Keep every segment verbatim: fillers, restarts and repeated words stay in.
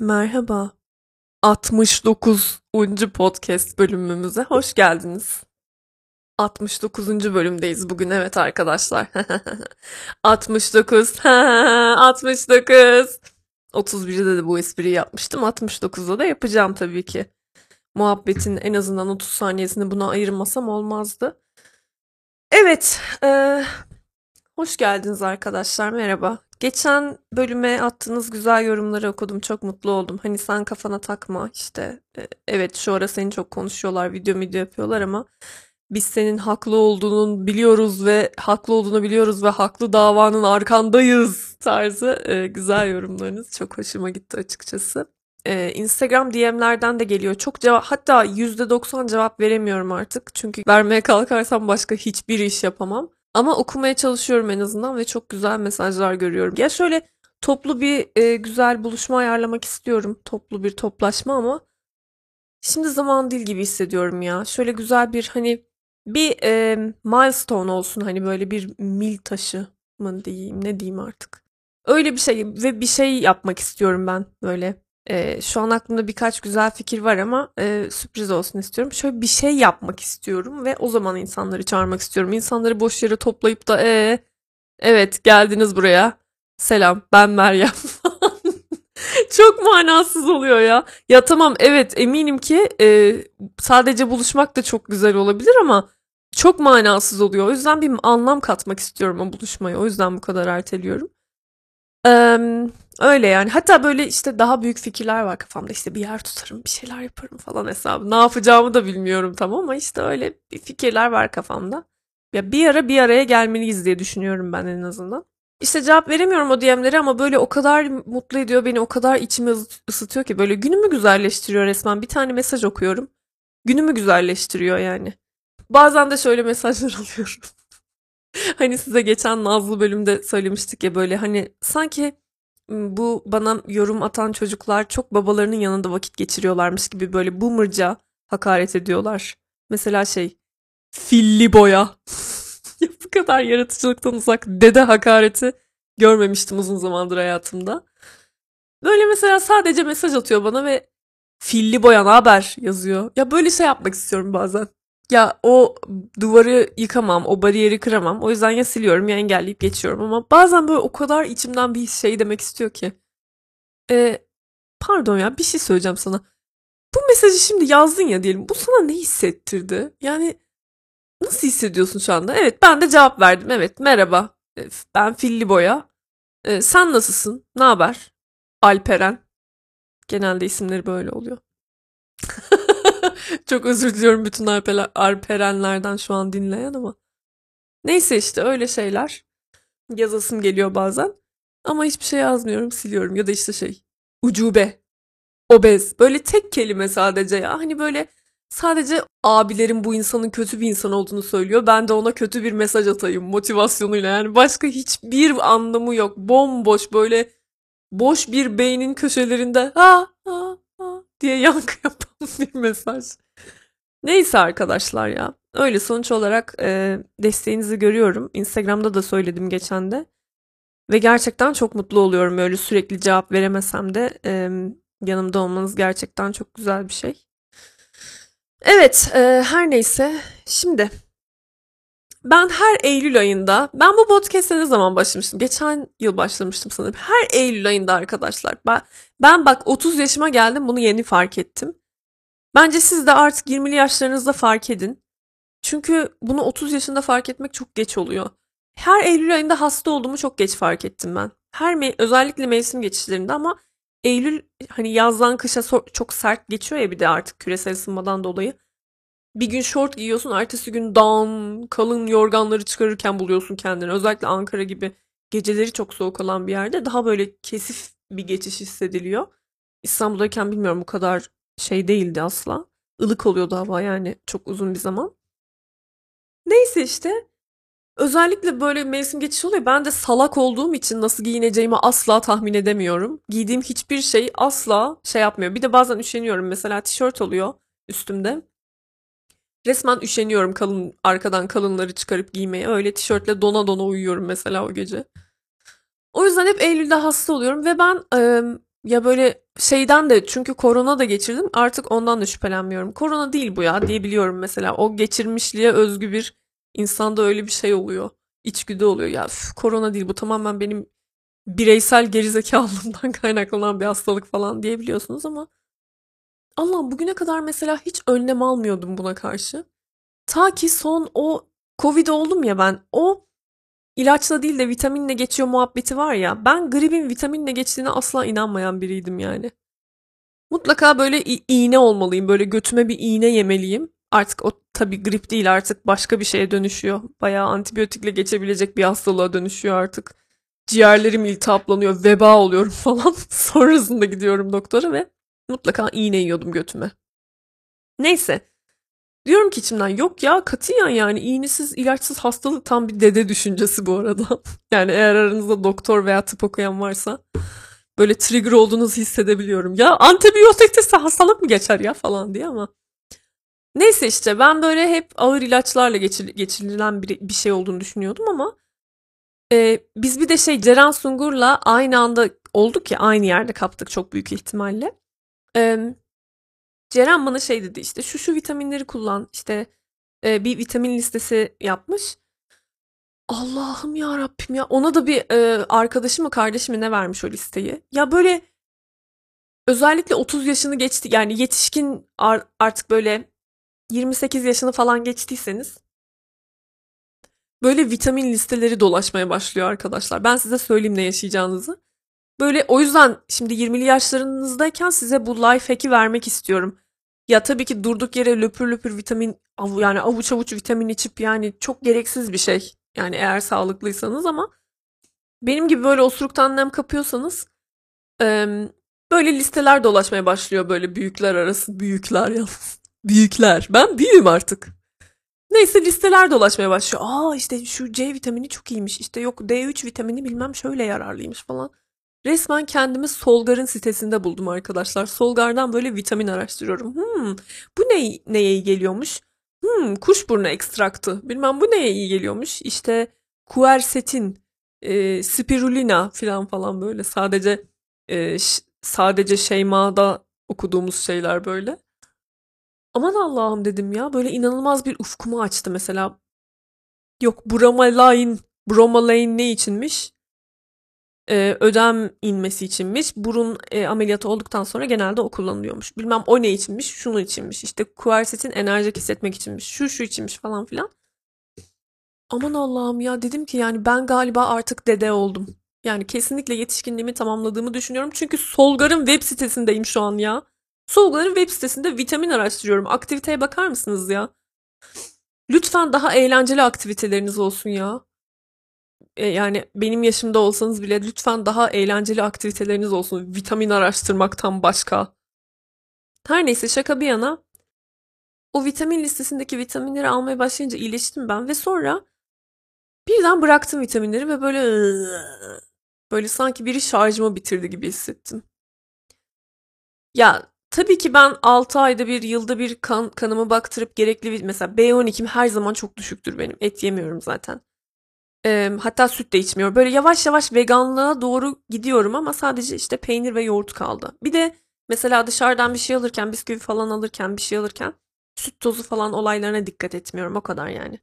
Merhaba. altmış dokuzuncu podcast bölümümüze hoş geldiniz. altmış dokuzuncu bölümdeyiz bugün, evet arkadaşlar. altmış dokuz. altmış dokuz. otuz birde de bu espriyi yapmıştım. altmış dokuzda da yapacağım tabii ki. Muhabbetin en azından otuz saniyesini buna ayırmasam olmazdı. Evet. E, hoş geldiniz arkadaşlar. Merhaba. Geçen bölüme attığınız güzel yorumları okudum. Çok mutlu oldum. Hani sen kafana takma işte. Evet, şu ara seni çok konuşuyorlar. Video video yapıyorlar ama biz senin haklı olduğunu biliyoruz ve haklı olduğunu biliyoruz ve haklı davanın arkandayız tarzı e, güzel yorumlarınız çok hoşuma gitti açıkçası. E, Instagram D M'lerden de geliyor. Çok cevap, hatta yüzde doksan cevap veremiyorum artık. Çünkü vermeye kalkarsam başka hiçbir iş yapamam. Ama okumaya çalışıyorum en azından ve çok güzel mesajlar görüyorum. Ya şöyle toplu bir e, güzel buluşma ayarlamak istiyorum. Toplu bir toplaşma ama şimdi zaman değil gibi hissediyorum ya. Şöyle güzel bir hani bir e, milestone olsun, hani böyle bir mil taşı mı diyeyim, ne diyeyim artık. Öyle bir şey ve bir şey yapmak istiyorum ben böyle. E, şu an aklımda birkaç güzel fikir var ama e, sürpriz olsun istiyorum. Şöyle bir şey yapmak istiyorum ve o zaman insanları çağırmak istiyorum. İnsanları boş yere toplayıp da ee, evet geldiniz buraya, selam ben Meryem çok manasız oluyor ya. Ya tamam, evet eminim ki e, sadece buluşmak da çok güzel olabilir ama çok manasız oluyor. O yüzden bir anlam katmak istiyorum o buluşmaya. O yüzden bu kadar erteliyorum. Eee... Öyle yani. Hatta böyle işte daha büyük fikirler var kafamda. İşte bir yer tutarım, bir şeyler yaparım falan hesabı. Ne yapacağımı da bilmiyorum tam ama işte öyle bir fikirler var kafamda. Ya bir ara bir araya gelmeliyiz diye düşünüyorum ben en azından. İşte cevap veremiyorum o D M'lere ama böyle o kadar mutlu ediyor beni, o kadar içimi ısıtıyor ki böyle günümü güzelleştiriyor resmen. Bir tane mesaj okuyorum. Günümü güzelleştiriyor yani. Bazen de şöyle mesajlar alıyorum. Hani size geçen Nazlı bölümde söylemiştik ya, böyle hani sanki bu bana yorum atan çocuklar çok babalarının yanında vakit geçiriyorlarmış gibi böyle boomerca hakaret ediyorlar. Mesela şey, filli boya. Bu kadar yaratıcılıktan uzak dede hakareti görmemiştim uzun zamandır hayatımda. Böyle mesela sadece mesaj atıyor bana ve filli boya ne haber yazıyor. Ya böyle şey yapmak istiyorum bazen. Ya o duvarı yıkamam, o bariyeri kıramam. O yüzden ya siliyorum ya engelleyip geçiyorum. Ama bazen böyle o kadar içimden bir şey demek istiyor ki. Ee, pardon ya, bir şey söyleyeceğim sana. Bu mesajı şimdi yazdın ya diyelim. Bu sana ne hissettirdi? Yani nasıl hissediyorsun şu anda? Evet, ben de cevap verdim. Evet, merhaba. Ben Filli Boya. Ee, sen nasılsın? Ne haber? Alperen. Genelde isimleri böyle oluyor. Çok özür diliyorum bütün Alperenlerden şu an dinleyen ama. Neyse işte öyle şeyler. Yazasım geliyor bazen. Ama hiçbir şey yazmıyorum, siliyorum. Ya da işte şey, ucube, obez. Böyle tek kelime sadece ya. Hani böyle sadece abilerin bu insanın kötü bir insan olduğunu söylüyor. Ben de ona kötü bir mesaj atayım motivasyonuyla. Yani başka hiçbir anlamı yok. Bomboş, böyle boş bir beynin köşelerinde ha ha diye yankı yapan bir mesaj. Neyse arkadaşlar ya. Öyle sonuç olarak e, desteğinizi görüyorum. Instagram'da da söyledim geçen de. Ve gerçekten çok mutlu oluyorum. Öyle sürekli cevap veremesem de e, yanımda olmanız gerçekten çok güzel bir şey. Evet, e, her neyse. Şimdi ben her Eylül ayında, ben bu podcast'e ne zaman başlamıştım? Geçen yıl başlamıştım sanırım. Her Eylül ayında arkadaşlar. Ben, ben bak otuz yaşıma geldim, bunu yeni fark ettim. Bence siz de artık yirmili yaşlarınızda fark edin. Çünkü bunu otuz yaşında fark etmek çok geç oluyor. Her Eylül ayında hasta olduğumu çok geç fark ettim ben. Her me- özellikle mevsim geçişlerinde, ama Eylül hani yazdan kışa so- çok sert geçiyor ya, bir de artık küresel ısınmadan dolayı. Bir gün şort giyiyorsun, ertesi gün don, kalın yorganları çıkarırken buluyorsun kendini. Özellikle Ankara gibi geceleri çok soğuk olan bir yerde daha böyle kesif bir geçiş hissediliyor. İstanbul'dayken bilmiyorum, bu kadar şey değildi asla. Ilık oluyordu hava yani çok uzun bir zaman. Neyse işte özellikle böyle mevsim geçişi oluyor. Ben de salak olduğum için nasıl giyineceğimi asla tahmin edemiyorum. Giydiğim hiçbir şey asla şey yapmıyor. Bir de bazen üşeniyorum. Mesela tişört oluyor üstümde. Resmen üşeniyorum kalın, arkadan kalınları çıkarıp giymeye. Öyle tişörtle dona dona uyuyorum mesela o gece. O yüzden hep Eylül'de hasta oluyorum ve ben e, Ya böyle şeyden de, çünkü korona da geçirdim, artık ondan da şüphelenmiyorum. Korona değil bu ya diyebiliyorum mesela. O geçirmişliğe özgü bir insanda öyle bir şey oluyor. İçgüdü oluyor ya, üf, korona değil bu, tamamen benim bireysel gerizekalılığımdan kaynaklanan bir hastalık falan diyebiliyorsunuz ama Allah, bugüne kadar mesela hiç önlem almıyordum buna karşı. Ta ki son o Covid oldum ya ben, o ilaçla değil de vitaminle geçiyor muhabbeti var ya, ben gripin vitaminle geçtiğine asla inanmayan biriydim yani. Mutlaka böyle iğne olmalıyım, böyle götüme bir iğne yemeliyim. Artık o tabii grip değil, artık başka bir şeye dönüşüyor. Bayağı antibiyotikle geçebilecek bir hastalığa dönüşüyor artık. Ciğerlerim iltihaplanıyor, veba oluyorum falan. Sonrasında gidiyorum doktora ve mutlaka iğne yiyordum götüme. Neyse. Diyorum ki içimden, yok ya katiyen yani iğnesiz ilaçsız hastalık tam bir dede düşüncesi bu arada. Yani eğer aranızda doktor veya tıp okuyan varsa böyle trigger olduğunuzu hissedebiliyorum. Ya antibiyotikte hastalık mı geçer ya falan diye ama. Neyse işte ben böyle hep ağır ilaçlarla geçir, geçirilen bir, bir şey olduğunu düşünüyordum ama e, biz bir de şey Ceren Sungur'la aynı anda olduk ya, aynı yerde kaptık çok büyük ihtimalle. E, Ceren bana şey dedi işte, şu şu vitaminleri kullan işte, e, bir vitamin listesi yapmış. Allah'ım ya Rabbim ya, ona da bir e, arkadaşı mı kardeşi mi ne vermiş o listeyi. Ya böyle özellikle otuz yaşını geçti yani yetişkin ar- artık böyle yirmi sekiz yaşını falan geçtiyseniz böyle vitamin listeleri dolaşmaya başlıyor arkadaşlar. Ben size söyleyeyim ne yaşayacağınızı. Böyle o yüzden şimdi yirmili yaşlarınızdayken size bu life hack'i vermek istiyorum. Ya tabii ki durduk yere löpür löpür vitamin, yani avuç avuç vitamin içip, yani çok gereksiz bir şey. Yani eğer sağlıklıysanız, ama benim gibi böyle osuruktan nem kapıyorsanız böyle listeler dolaşmaya başlıyor böyle büyükler arası. Büyükler yalnız. Büyükler. Ben büyüğüm artık. Neyse listeler dolaşmaya başlıyor. Aa işte şu C vitamini çok iyiymiş. İşte yok D üç vitamini bilmem şöyle yararlıymış falan. Resmen kendimi Solgar'ın sitesinde buldum arkadaşlar. Solgar'dan böyle vitamin araştırıyorum. Hmm, bu ne, neye iyi geliyormuş? Hmm, kuşburnu ekstraktı. Bilmem bu neye iyi geliyormuş? İşte kuersetin, e, spirulina falan falan böyle. Sadece e, ş- sadece Şeyma'da okuduğumuz şeyler böyle. Aman Allah'ım dedim ya, böyle inanılmaz bir ufkumu açtı mesela. Yok bromelain, bromelain ne içinmiş? Ee, ödem inmesi içinmiş. Burun e, ameliyatı olduktan sonra genelde o kullanılıyormuş. Bilmem o ne içinmiş, şunu içinmiş. İşte kuersetin enerjik hissetmek içinmiş. Şu şu içinmiş falan filan. Aman Allah'ım ya, dedim ki yani ben galiba artık dede oldum. Yani kesinlikle yetişkinliğimi tamamladığımı düşünüyorum. Çünkü Solgar'ın web sitesindeyim şu an ya. Solgar'ın web sitesinde vitamin araştırıyorum. Aktiviteye bakar mısınız ya? Lütfen daha eğlenceli aktiviteleriniz olsun ya. E yani benim yaşımda olsanız bile lütfen daha eğlenceli aktiviteleriniz olsun. Vitamin araştırmaktan başka. Her neyse, şaka bir yana. O vitamin listesindeki vitaminleri almaya başlayınca iyileştim ben. Ve sonra birden bıraktım vitaminleri ve böyle... Böyle sanki biri şarjımı bitirdi gibi hissettim. Ya... Tabii ki ben altı ayda bir, yılda bir kan, kanımı baktırıp gerekli bir... Mesela B on ikim her zaman çok düşüktür benim. Et yemiyorum zaten. E, hatta süt de içmiyorum. Böyle yavaş yavaş veganlığa doğru gidiyorum ama sadece işte peynir ve yoğurt kaldı. Bir de mesela dışarıdan bir şey alırken, bisküvi falan alırken, bir şey alırken süt tozu falan olaylarına dikkat etmiyorum. O kadar yani.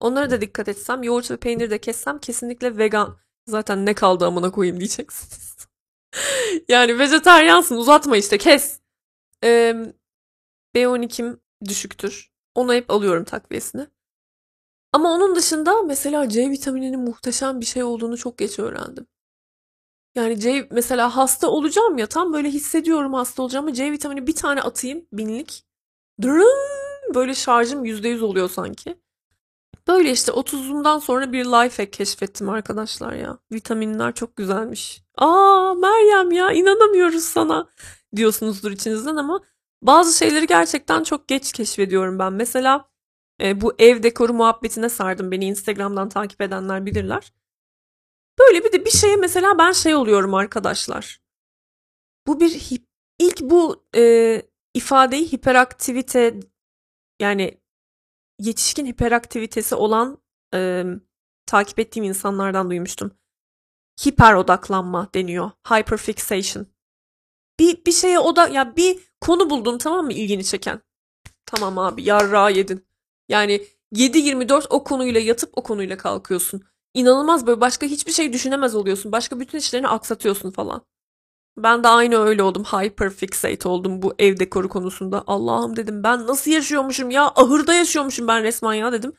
Onlara da dikkat etsem, yoğurt ve peynir de kessem kesinlikle vegan... Zaten ne kaldı amına koyayım diyeceksiniz. Yani vejetaryansın, uzatma işte, kes. Ee, B on ikim düşüktür. Onu hep alıyorum takviyesini. Ama onun dışında mesela C vitamininin muhteşem bir şey olduğunu çok geç öğrendim. Yani C, mesela hasta olacağım ya, tam böyle hissediyorum hasta olacağımı, C vitamini bir tane atayım binlik. Dırın, böyle şarjım yüzde yüz oluyor sanki. Böyle işte otuzumdan sonra bir life hack keşfettim arkadaşlar ya. Vitaminler çok güzelmiş. Aa Meryem ya, inanamıyoruz sana diyorsunuzdur içinizden ama bazı şeyleri gerçekten çok geç keşfediyorum ben. Mesela e, bu ev dekoru muhabbetine sardım. Beni Instagram'dan takip edenler bilirler. Böyle bir de bir şeye mesela ben şey oluyorum arkadaşlar. Bu bir hip, ilk bu e, ifadeyi hiperaktivite, yani yetişkin hiperaktivitesi olan e, takip ettiğim insanlardan duymuştum. Hiper odaklanma deniyor. Hyperfixation. bir bir şeye odak, ya bir konu buldun, tamam mı, ilgini çeken. Tamam abi, yarrağı yedin. Yani yedi yirmi dört o konuyla yatıp o konuyla kalkıyorsun. İnanılmaz, böyle başka hiçbir şey düşünemez oluyorsun. Başka bütün işlerini aksatıyorsun falan. Ben de aynı öyle oldum. Hyper fixate oldum bu ev dekoru konusunda. Allah'ım dedim, ben nasıl yaşıyormuşum ya? Ahırda yaşıyormuşum ben resmen ya dedim.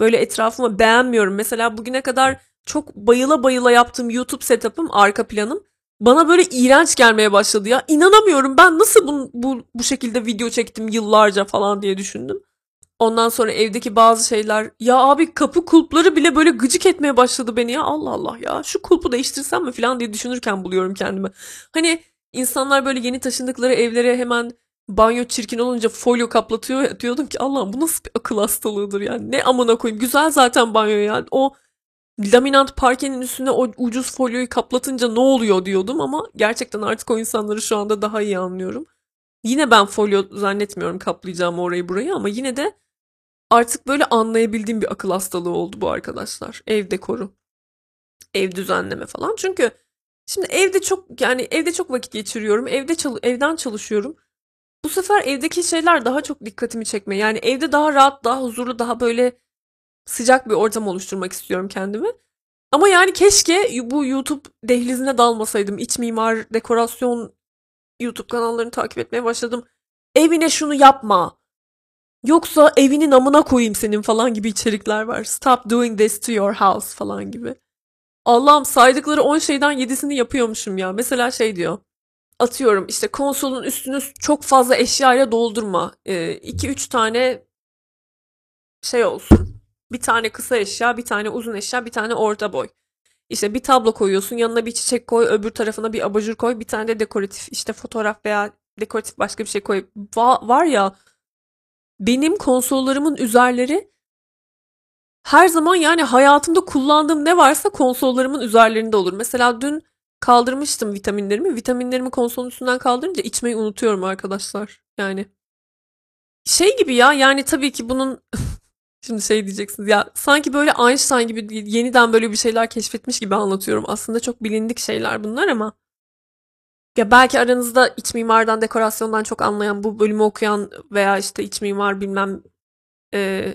Böyle etrafımı beğenmiyorum. Mesela bugüne kadar çok bayıla bayıla yaptığım YouTube setup'ım, arka planım bana böyle iğrenç gelmeye başladı ya. İnanamıyorum, ben nasıl bu, bu, bu şekilde video çektim yıllarca falan diye düşündüm. Ondan sonra evdeki bazı şeyler, ya abi kapı kulpları bile böyle gıcık etmeye başladı beni ya, Allah Allah ya, şu kulpu değiştirsem mi falan diye düşünürken buluyorum kendimi. Hani insanlar böyle yeni taşındıkları evlere hemen banyo çirkin olunca folyo kaplatıyor, diyordum ki Allah'ım bu nasıl bir akıl hastalığıdır ya, ne amına koyayım, güzel zaten banyo ya, o laminant parkenin üstüne o ucuz folyoyu kaplatınca ne oluyor diyordum ama gerçekten artık o insanları şu anda daha iyi anlıyorum. Yine ben folyo zannetmiyorum kaplayacağım orayı burayı ama yine de artık böyle anlayabildiğim bir akıl hastalığı oldu bu arkadaşlar. Ev dekoru, ev düzenleme falan. Çünkü şimdi evde çok yani evde çok vakit geçiriyorum. Evde çal- evden çalışıyorum. Bu sefer evdeki şeyler daha çok dikkatimi çekmeye. Yani evde daha rahat, daha huzurlu, daha böyle sıcak bir ortam oluşturmak istiyorum kendimi. Ama yani keşke bu YouTube dehlizine dalmasaydım. İç mimar, dekorasyon YouTube kanallarını takip etmeye başladım. Evine şunu yapma. Yoksa evinin amına koyayım senin falan gibi içerikler var. Stop doing this to your house falan gibi. Allah'ım, saydıkları on şeyden yedisini yapıyormuşum ya. Mesela şey diyor. Atıyorum işte konsolun üstünü çok fazla eşyayla doldurma. iki üç ee, tane şey olsun. Bir tane kısa eşya, bir tane uzun eşya, bir tane orta boy. İşte bir tablo koyuyorsun, yanına bir çiçek koy, öbür tarafına bir abajur koy, bir tane de dekoratif işte fotoğraf veya dekoratif başka bir şey koy. Va- var ya... Benim konsollarımın üzerleri her zaman, yani hayatımda kullandığım ne varsa konsollarımın üzerlerinde olur. Mesela dün kaldırmıştım vitaminlerimi. Vitaminlerimi konsolun üstünden kaldırınca içmeyi unutuyorum arkadaşlar. Yani şey gibi ya, yani tabii ki bunun şimdi şey diyeceksiniz ya, sanki böyle Einstein gibi yeniden böyle bir şeyler keşfetmiş gibi anlatıyorum. Aslında çok bilindik şeyler bunlar ama. Ya belki aranızda iç mimardan, dekorasyondan çok anlayan, bu bölümü okuyan veya işte iç mimar bilmem e,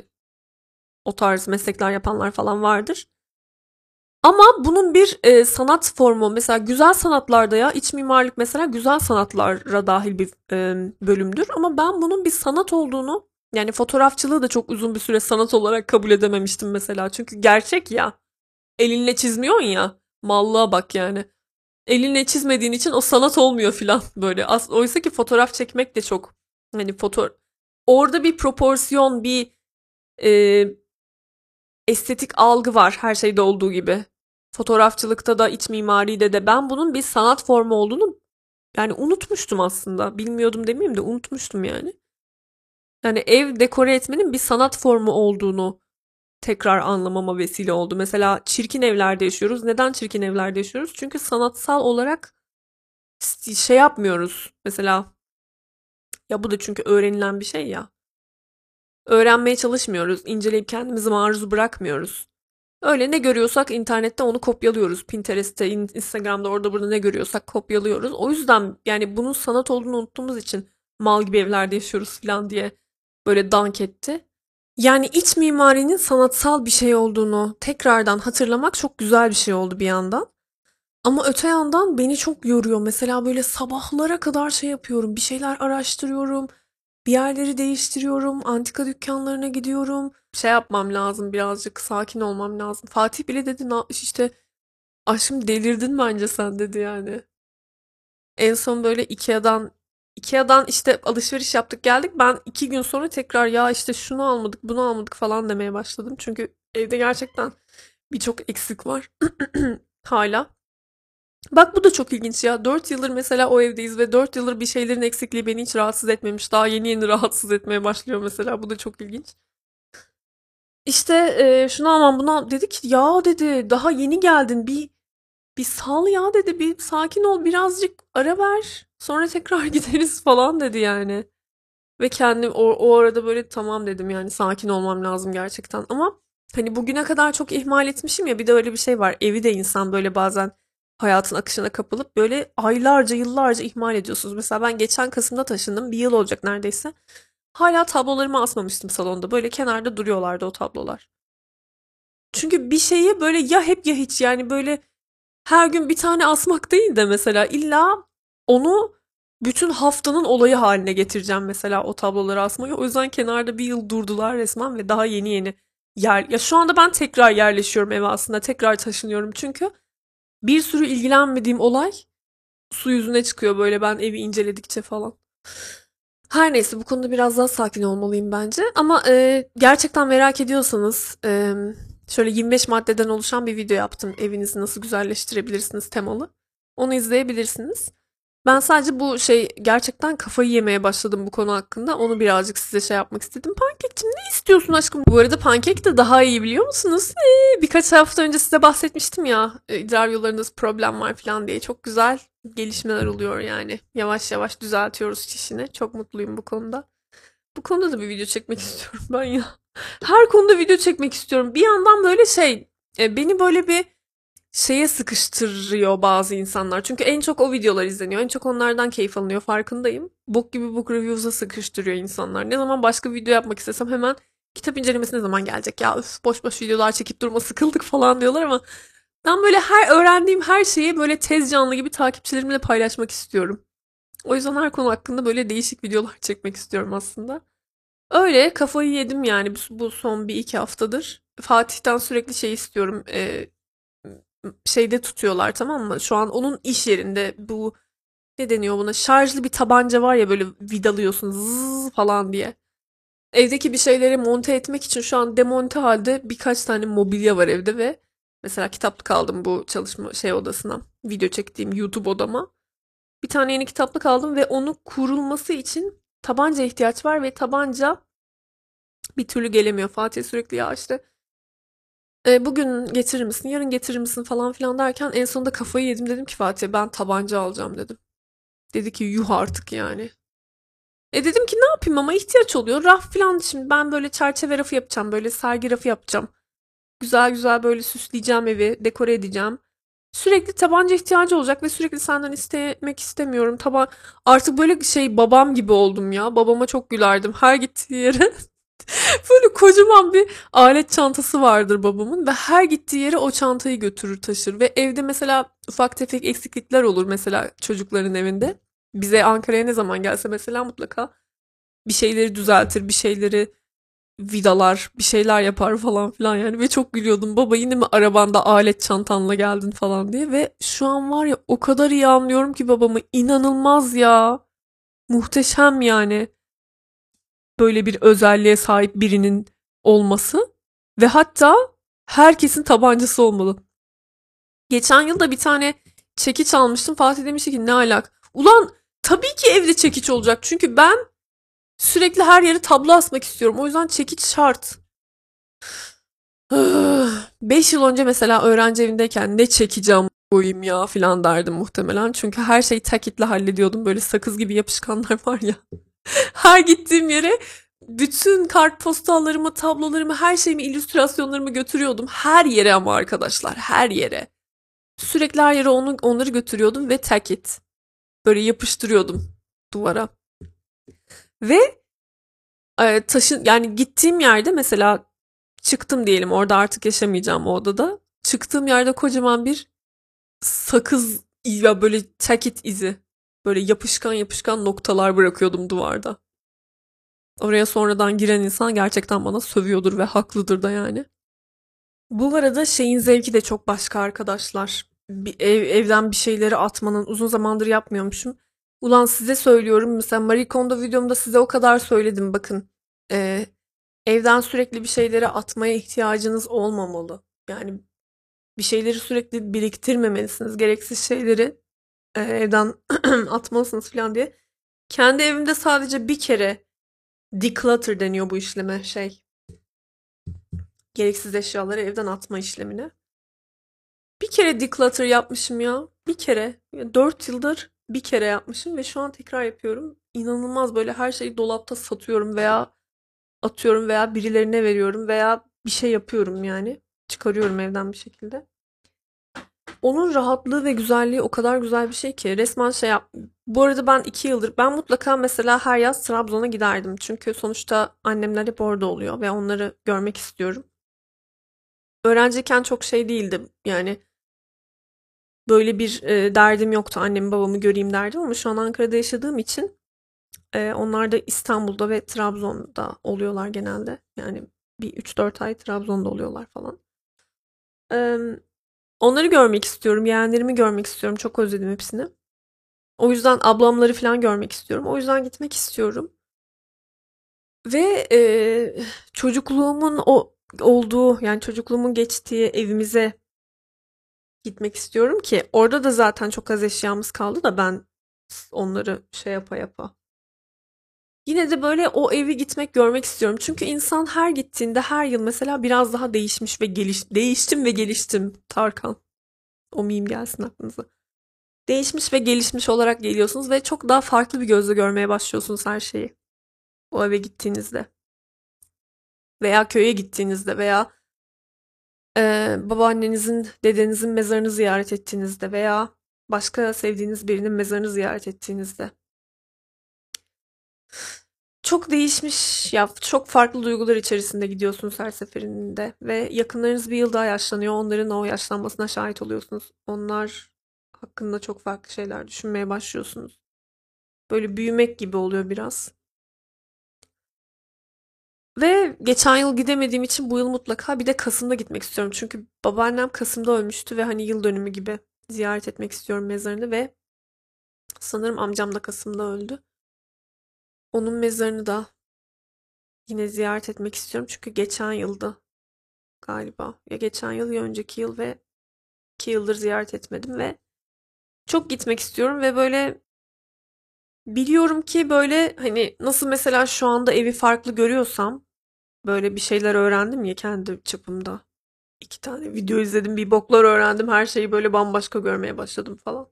o tarz meslekler yapanlar falan vardır. Ama bunun bir e, sanat formu, mesela güzel sanatlarda ya iç mimarlık mesela güzel sanatlara dahil bir e, bölümdür. Ama ben bunun bir sanat olduğunu, yani fotoğrafçılığı da çok uzun bir süre sanat olarak kabul edememiştim mesela. Çünkü gerçek ya, elinle çizmiyorsun ya, mallığa bak yani. Elinle çizmediğin için o sanat olmuyor filan böyle. As- Oysa ki fotoğraf çekmek de çok hani foto orada bir proporsiyon, bir e, estetik algı var her şeyde olduğu gibi. Fotoğrafçılıkta da, iç mimaride de ben bunun bir sanat formu olduğunu yani unutmuştum aslında. Bilmiyordum demeyeyim de unutmuştum yani. Yani ev dekore etmenin bir sanat formu olduğunu tekrar anlamama vesile oldu. Mesela çirkin evlerde yaşıyoruz. Neden çirkin evlerde yaşıyoruz? Çünkü sanatsal olarak şey yapmıyoruz. Mesela ya bu da çünkü öğrenilen bir şey ya. Öğrenmeye çalışmıyoruz. İnceleyip kendimizi maruz bırakmıyoruz. Öyle ne görüyorsak internette onu kopyalıyoruz. Pinterest'te, Instagram'da, orada burada ne görüyorsak kopyalıyoruz. O yüzden yani bunun sanat olduğunu unuttuğumuz için mal gibi evlerde yaşıyoruz falan diye böyle dank etti. Yani iç mimarinin sanatsal bir şey olduğunu tekrardan hatırlamak çok güzel bir şey oldu bir yandan. Ama öte yandan beni çok yoruyor. Mesela böyle sabahlara kadar şey yapıyorum. Bir şeyler araştırıyorum. Bir yerleri değiştiriyorum. Antika dükkanlarına gidiyorum. Şey yapmam lazım, birazcık sakin olmam lazım. Fatih bile dedi işte, aşkım delirdin bence sen dedi yani. En son böyle Ikea'dan... Ikea'dan işte alışveriş yaptık geldik. Ben iki gün sonra tekrar ya işte şunu almadık, bunu almadık falan demeye başladım. Çünkü evde gerçekten birçok eksik var hala. Bak bu da çok ilginç ya. dört yıldır mesela o evdeyiz ve dört yıldır bir şeylerin eksikliği beni hiç rahatsız etmemiş. Daha yeni yeni rahatsız etmeye başlıyor mesela. Bu da çok ilginç. İşte e, şunu almam, bunu al. Dedi ki ya dedi daha yeni geldin bir... Bir sal ya dedi, bir sakin ol, birazcık ara ver, sonra tekrar gideriz falan dedi yani. Ve kendim o, o arada böyle tamam dedim yani, sakin olmam lazım gerçekten. Ama hani bugüne kadar çok ihmal etmişim ya, bir de öyle bir şey var. Evi de insan böyle bazen hayatın akışına kapılıp böyle aylarca, yıllarca ihmal ediyorsunuz. Mesela ben geçen Kasım'da taşındım. Bir yıl olacak neredeyse. Hala tablolarımı asmamıştım salonda. Böyle kenarda duruyorlardı o tablolar. Çünkü bir şeyi böyle ya hep ya hiç, yani böyle her gün bir tane asmak değil de mesela illa onu bütün haftanın olayı haline getireceğim mesela o tabloları asmayı. O yüzden kenarda bir yıl durdular resmen ve daha yeni yeni yer. Ya şu anda ben tekrar yerleşiyorum eve aslında. Tekrar taşınıyorum çünkü bir sürü ilgilenmediğim olay su yüzüne çıkıyor böyle ben evi inceledikçe falan. Her neyse bu konuda biraz daha sakin olmalıyım bence. Ama e, gerçekten merak ediyorsanız e, şöyle yirmi beş maddeden oluşan bir video yaptım. Evinizi nasıl güzelleştirebilirsiniz temalı. Onu izleyebilirsiniz. Ben sadece bu şey gerçekten kafayı yemeye başladım bu konu hakkında. Onu birazcık size şey yapmak istedim. Pankekçim ne istiyorsun aşkım? Bu arada pankek de daha iyi biliyor musunuz? Ee, birkaç hafta önce size bahsetmiştim ya. İdrar yollarında problem var falan diye. Çok güzel gelişmeler oluyor yani. Yavaş yavaş düzeltiyoruz şişini. Çok mutluyum bu konuda. Bu konuda da bir video çekmek istiyorum ben ya. Her konuda video çekmek istiyorum. Bir yandan böyle şey beni böyle bir şeye sıkıştırıyor bazı insanlar. Çünkü en çok o videolar izleniyor. En çok onlardan keyif alınıyor farkındayım. Bok gibi book reviews'a sıkıştırıyor insanlar. Ne zaman başka bir video yapmak istesem hemen kitap incelemesi ne zaman gelecek ya? Üf, boş boş videolar çekip durma sıkıldık falan diyorlar ama ben böyle her öğrendiğim her şeyi böyle tez canlı gibi takipçilerimle paylaşmak istiyorum. O yüzden her konu hakkında böyle değişik videolar çekmek istiyorum aslında. Öyle kafayı yedim yani bu son bir iki haftadır. Fatih'ten sürekli şey istiyorum. E, şeyde tutuyorlar, tamam mı? Şu an onun iş yerinde bu ne deniyor buna? Şarjlı bir tabanca var ya böyle vidalıyorsun zzzz falan diye. Evdeki bir şeyleri monte etmek için şu an demonte halde birkaç tane mobilya var evde ve mesela kitaplık aldım bu çalışma şey odasına. Video çektiğim YouTube odama. Bir tane yeni kitaplık aldım ve onu kurulması için tabanca ihtiyaç var ve tabanca bir türlü gelemiyor. Fatih sürekli ya işte e, bugün getirir misin, yarın getirir misin falan filan derken en sonunda kafayı yedim, dedim ki Fatih ben tabanca alacağım dedim. Dedi ki yuh artık yani. E dedim ki ne yapayım ama ihtiyaç oluyor. Raf filan şimdi ben böyle çerçeve rafı yapacağım, böyle sergi rafı yapacağım. Güzel güzel böyle süsleyeceğim evi, dekore edeceğim. Sürekli tabanca ihtiyacı olacak ve sürekli senden istemek istemiyorum. Taban artık böyle şey babam gibi oldum ya. Babama çok gülerdim. Her gittiği yere böyle kocaman bir alet çantası vardır babamın ve her gittiği yere o çantayı götürür taşır ve evde mesela ufak tefek eksiklikler olur mesela çocukların evinde. Bize Ankara'ya ne zaman gelse mesela mutlaka bir şeyleri düzeltir, bir şeyleri vidalar, bir şeyler yapar falan filan yani ve çok gülüyordum. Baba yine mi arabanda alet çantanla geldin falan diye ve şu an var ya o kadar iyi anlıyorum ki babamı, inanılmaz ya. Muhteşem yani. Böyle bir özelliğe sahip birinin olması ve hatta herkesin tabancası olmalı. Geçen yıl da bir tane çekiç almıştım. Fatih demişti ki ne alaka? Ulan tabii ki evde çekiç olacak çünkü ben sürekli her yere tablo asmak istiyorum. O yüzden çekiç şart. beş yıl önce mesela öğrenci evindeyken ne çekeceğim koyayım ya filan derdim muhtemelen. Çünkü her şeyi takitle hallediyordum. Böyle sakız gibi yapışkanlar var ya. Her gittiğim yere bütün kartpostallarımı, tablolarımı, her şeyimi, illüstrasyonlarımı götürüyordum. Her yere ama arkadaşlar, her yere. Sürekli her yere onu, onları götürüyordum ve takit. Böyle yapıştırıyordum duvara. Ve e, taşın yani gittiğim yerde mesela çıktım diyelim, orada artık yaşamayacağım o odada. Çıktığım yerde kocaman bir sakız ya böyle takit izi, böyle yapışkan yapışkan noktalar bırakıyordum duvarda. Oraya sonradan giren insan gerçekten bana sövüyordur ve haklıdır da yani. Bu arada şeyin zevki de çok başka arkadaşlar. Bir ev, evden bir şeyleri atmanın, uzun zamandır yapmıyormuşum. Ulan size söylüyorum mesela Marie Kondo videomda size o kadar söyledim bakın. E, evden sürekli bir şeyleri atmaya ihtiyacınız olmamalı. Yani bir şeyleri sürekli biriktirmemelisiniz. Gereksiz şeyleri e, evden atmalısınız falan diye. Kendi evimde sadece bir kere declutter deniyor bu işleme şey. Gereksiz eşyaları evden atma işlemine. Bir kere declutter yapmışım ya. Bir kere. Dört yıldır. Bir kere yapmışım ve şu an tekrar yapıyorum. İnanılmaz böyle her şeyi dolapta satıyorum veya atıyorum veya birilerine veriyorum veya bir şey yapıyorum yani. Çıkarıyorum evden bir şekilde. Onun rahatlığı ve güzelliği o kadar güzel bir şey ki resmen şey yap. Bu arada ben iki yıldır ben mutlaka mesela her yaz Trabzon'a giderdim. Çünkü sonuçta annemler hep orada oluyor ve onları görmek istiyorum. Öğrenciyken çok şey değildi yani, böyle bir e, derdim yoktu, annemi babamı göreyim derdim, ama şu an Ankara'da yaşadığım için e, onlar da İstanbul'da ve Trabzon'da oluyorlar genelde. Yani bir üç dört ay Trabzon'da oluyorlar falan. E, onları görmek istiyorum, yeğenlerimi görmek istiyorum, çok özledim hepsini. O yüzden ablamları falan görmek istiyorum, o yüzden gitmek istiyorum. Ve e, çocukluğumun o olduğu, yani çocukluğumun geçtiği evimize gitmek istiyorum ki orada da zaten çok az eşyamız kaldı da ben onları şey yapa yapa. Yine de böyle o evi gitmek, görmek istiyorum. Çünkü insan her gittiğinde her yıl mesela biraz daha değişmiş ve geliş değiştim ve geliştim. Tarkan. O meme gelsin aklınıza. Değişmiş ve gelişmiş olarak geliyorsunuz ve çok daha farklı bir gözle görmeye başlıyorsunuz her şeyi. O eve gittiğinizde. Veya köye gittiğinizde veya e, babaannenizin, dedenizin mezarını ziyaret ettiğinizde veya başka sevdiğiniz birinin mezarını ziyaret ettiğinizde. Çok değişmiş ya, çok farklı duygular içerisinde gidiyorsunuz her seferinde ve yakınlarınız bir yıl daha yaşlanıyor, onların o yaşlanmasına şahit oluyorsunuz. Onlar hakkında çok farklı şeyler düşünmeye başlıyorsunuz. Böyle büyümek gibi oluyor biraz. Ve geçen yıl gidemediğim için bu yıl mutlaka bir de Kasım'da gitmek istiyorum. Çünkü babaannem Kasım'da ölmüştü ve hani yıl dönümü gibi ziyaret etmek istiyorum mezarını ve sanırım amcam da Kasım'da öldü. Onun mezarını da yine ziyaret etmek istiyorum. Çünkü geçen yılda galiba. Ya geçen yıl ya önceki yıl ve iki yıldır ziyaret etmedim ve çok gitmek istiyorum ve böyle biliyorum ki böyle hani nasıl mesela şu anda evi farklı görüyorsam, böyle bir şeyler öğrendim ya kendi çapımda. İki tane video izledim, bir boklar öğrendim, her şeyi böyle bambaşka görmeye başladım falan.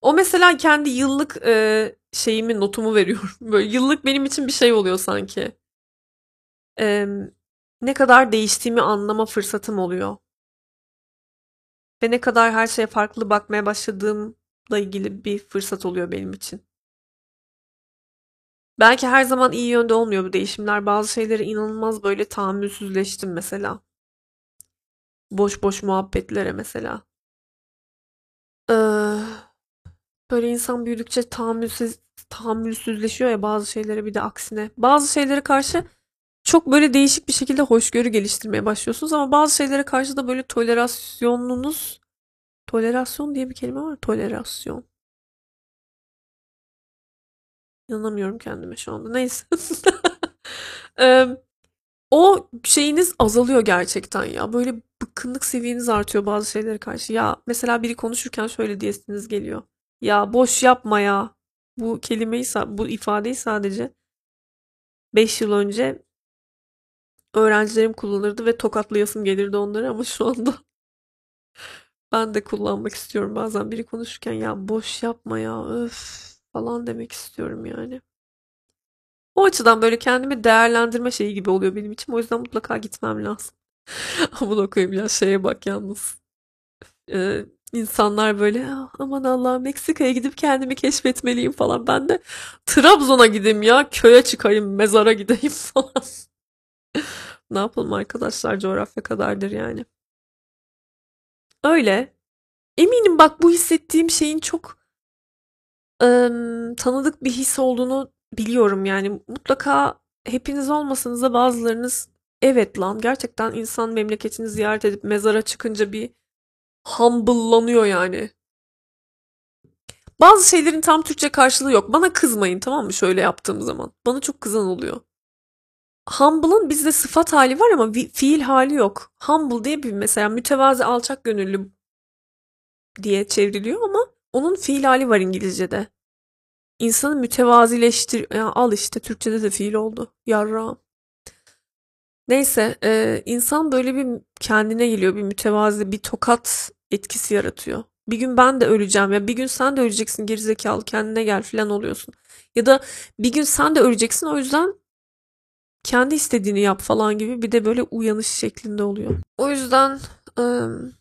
O mesela kendi yıllık e, şeyimi, notumu veriyorum. Böyle yıllık benim için bir şey oluyor sanki. E, ne kadar değiştiğimi anlama fırsatım oluyor. Ve ne kadar her şeye farklı bakmaya başladığımla ilgili bir fırsat oluyor benim için. Belki her zaman iyi yönde olmuyor bu değişimler. Bazı şeylere inanılmaz böyle tahammülsüzleştim mesela. Boş boş muhabbetlere mesela. Ee, böyle insan büyüdükçe tahammülsüz, tahammülsüzleşiyor ya bazı şeylere, bir de aksine. Bazı şeylere karşı çok böyle değişik bir şekilde hoşgörü geliştirmeye başlıyorsunuz ama bazı şeylere karşı da böyle tolerasyonunuz, tolerasyon diye bir kelime var, tolerasyon. İnanamıyorum kendime şu anda. Neyse. ee, o şeyiniz azalıyor gerçekten ya. Böyle bıkkınlık seviyeniz artıyor bazı şeylere karşı. Ya mesela biri konuşurken şöyle diyesiniz geliyor. Ya boş yapma ya. Bu kelimeyi, bu ifadeyi sadece beş yıl önce öğrencilerim kullanırdı ve tokatlayasım gelirdi onları, ama şu anda ben de kullanmak istiyorum bazen. Biri konuşurken ya boş yapma ya öf falan demek istiyorum yani. O açıdan böyle kendimi değerlendirme şeyi gibi oluyor benim için. O yüzden mutlaka gitmem lazım. Amına koyayım ya, şeye bak yalnız. Ee, insanlar böyle aman Allah'ım Meksika'ya gidip kendimi keşfetmeliyim falan. Ben de Trabzon'a gideyim ya, köye çıkayım, mezara gideyim falan. Ne yapalım arkadaşlar, coğrafya kadardır yani. Öyle. Eminim bak, bu hissettiğim şeyin çok ıı, tanıdık bir his olduğunu biliyorum yani. Mutlaka hepiniz olmasanız da bazılarınız, evet lan gerçekten insan memleketini ziyaret edip mezara çıkınca bir humble'lanıyor yani. Bazı şeylerin tam Türkçe karşılığı yok. Bana kızmayın, tamam mı, şöyle yaptığım zaman. Bana çok kızan oluyor. Humble'ın bizde sıfat hali var ama fiil hali yok. Humble diye bir mesela mütevazi, alçak gönüllü diye çevriliyor ama onun fiil hali var İngilizce'de. İnsanı mütevazileştir... Ya al işte, Türkçe'de de fiil oldu. Yarrağım. Neyse, e, insan böyle bir kendine geliyor. Bir mütevazi, bir tokat etkisi yaratıyor. Bir gün ben de öleceğim ya. Bir gün sen de öleceksin gerizekalı, kendine gel falan oluyorsun. Ya da bir gün sen de öleceksin, o yüzden kendi istediğini yap falan gibi, bir de böyle uyanış şeklinde oluyor. O yüzden ıı,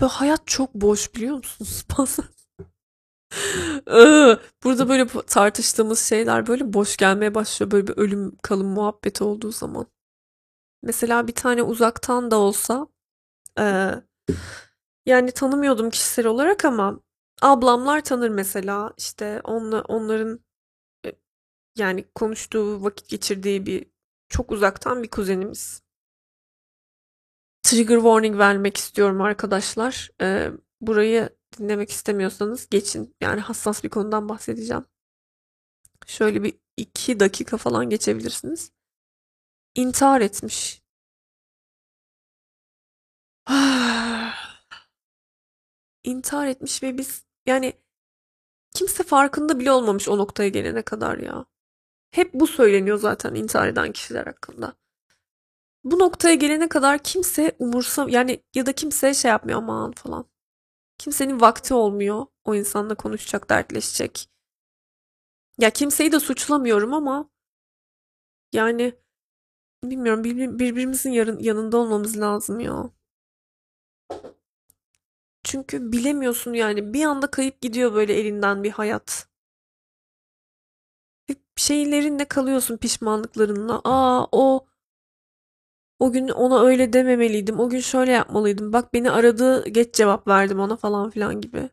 Böyle hayat çok boş, biliyor musunuz? Burada böyle tartıştığımız şeyler böyle boş gelmeye başlıyor. Böyle bir ölüm kalım muhabbeti olduğu zaman. Mesela bir tane uzaktan da olsa e, yani tanımıyordum kişisel olarak ama ablamlar tanır mesela. İşte onla, onların e, yani konuştuğu, vakit geçirdiği bir çok uzaktan bir kuzenimiz. Trigger warning vermek istiyorum arkadaşlar. E, burayı dinlemek istemiyorsanız geçin. Yani hassas bir konudan bahsedeceğim. Şöyle bir iki dakika falan geçebilirsiniz. İntihar etmiş. İntihar etmiş ve biz yani kimse farkında bile olmamış o noktaya gelene kadar ya. Hep bu söyleniyor zaten intihar eden kişiler hakkında. Bu noktaya gelene kadar kimse umursam yani ya da kimse şey yapmıyor aman falan. Kimsenin vakti olmuyor. O insanla konuşacak, dertleşecek. Ya kimseyi de suçlamıyorum ama yani bilmiyorum, bir, birbirimizin yarın, yanında olmamız lazım ya. Çünkü bilemiyorsun yani, bir anda kayıp gidiyor böyle elinden bir hayat. Şeylerinle kalıyorsun, pişmanlıklarınla. Aa o o gün ona öyle dememeliydim. O gün şöyle yapmalıydım. Bak beni aradı, geç cevap verdim ona falan filan gibi.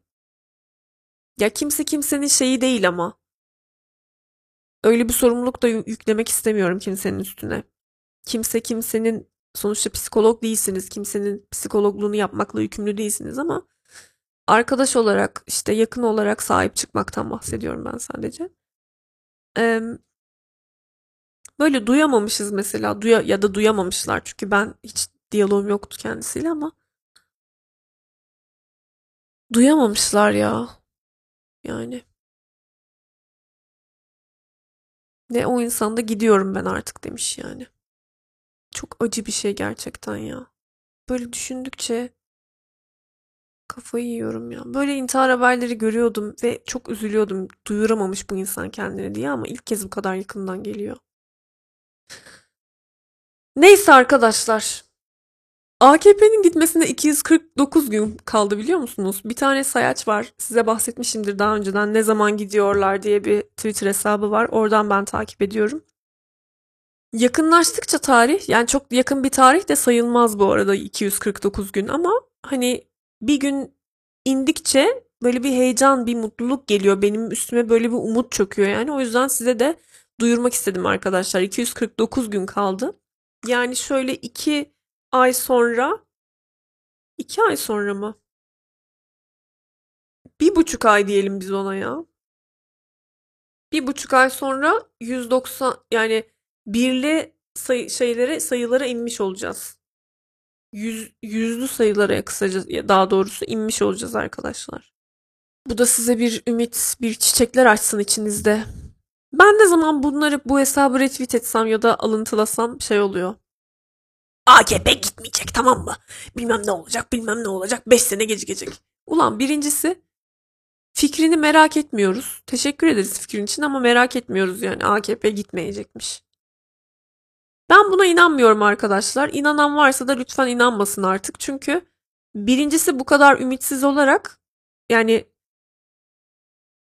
Ya kimse kimsenin şeyi değil ama. Öyle bir sorumluluk da yüklemek istemiyorum kimsenin üstüne. Kimse kimsenin, sonuçta psikolog değilsiniz. Kimsenin psikologluğunu yapmakla yükümlü değilsiniz ama arkadaş olarak, işte yakın olarak sahip çıkmaktan bahsediyorum ben sadece. Ee, böyle duyamamışız mesela. Duya, ya da duyamamışlar. Çünkü ben hiç diyalogum yoktu kendisiyle ama duyamamışlar ya. Yani. Ve o insanda gidiyorum ben artık demiş yani. Çok acı bir şey gerçekten ya. Böyle düşündükçe kafayı yiyorum ya. Böyle intihar haberleri görüyordum ve çok üzülüyordum. Duyuramamış bu insan kendini diye ama ilk kez bu kadar yakından geliyor. Neyse arkadaşlar. A K P'nin gitmesine iki yüz kırk dokuz gün kaldı, biliyor musunuz? Bir tane sayaç var. Size bahsetmişimdir daha önceden. Ne zaman gidiyorlar diye bir Twitter hesabı var. Oradan ben takip ediyorum. Yakınlaştıkça tarih, yani çok yakın bir tarih de sayılmaz bu arada iki yüz kırk dokuz gün ama hani bir gün indikçe böyle bir heyecan, bir mutluluk geliyor. Benim üstüme böyle bir umut çöküyor yani. O yüzden size de duyurmak istedim arkadaşlar. iki yüz kırk dokuz gün kaldı. Yani şöyle iki ay sonra, iki ay sonra mı? Bir buçuk ay diyelim biz ona ya. Bir buçuk ay sonra yüz doksan yani birli sayı, şeylere, sayılara inmiş olacağız. Yüz, yüzlü sayılara kısaca daha doğrusu inmiş olacağız arkadaşlar. Bu da size bir ümit, bir çiçekler açsın içinizde. Ben ne zaman bunları, bu hesabı retweet etsem ya da alıntılasam şey oluyor. A K P gitmeyecek, tamam mı? Bilmem ne olacak, bilmem ne olacak. beş sene gecikecek. Ulan birincisi fikrini merak etmiyoruz. Teşekkür ederiz fikrin için ama merak etmiyoruz yani A K P gitmeyecekmiş. Ben buna inanmıyorum arkadaşlar. İnanan varsa da lütfen inanmasın artık. Çünkü birincisi bu kadar ümitsiz olarak yani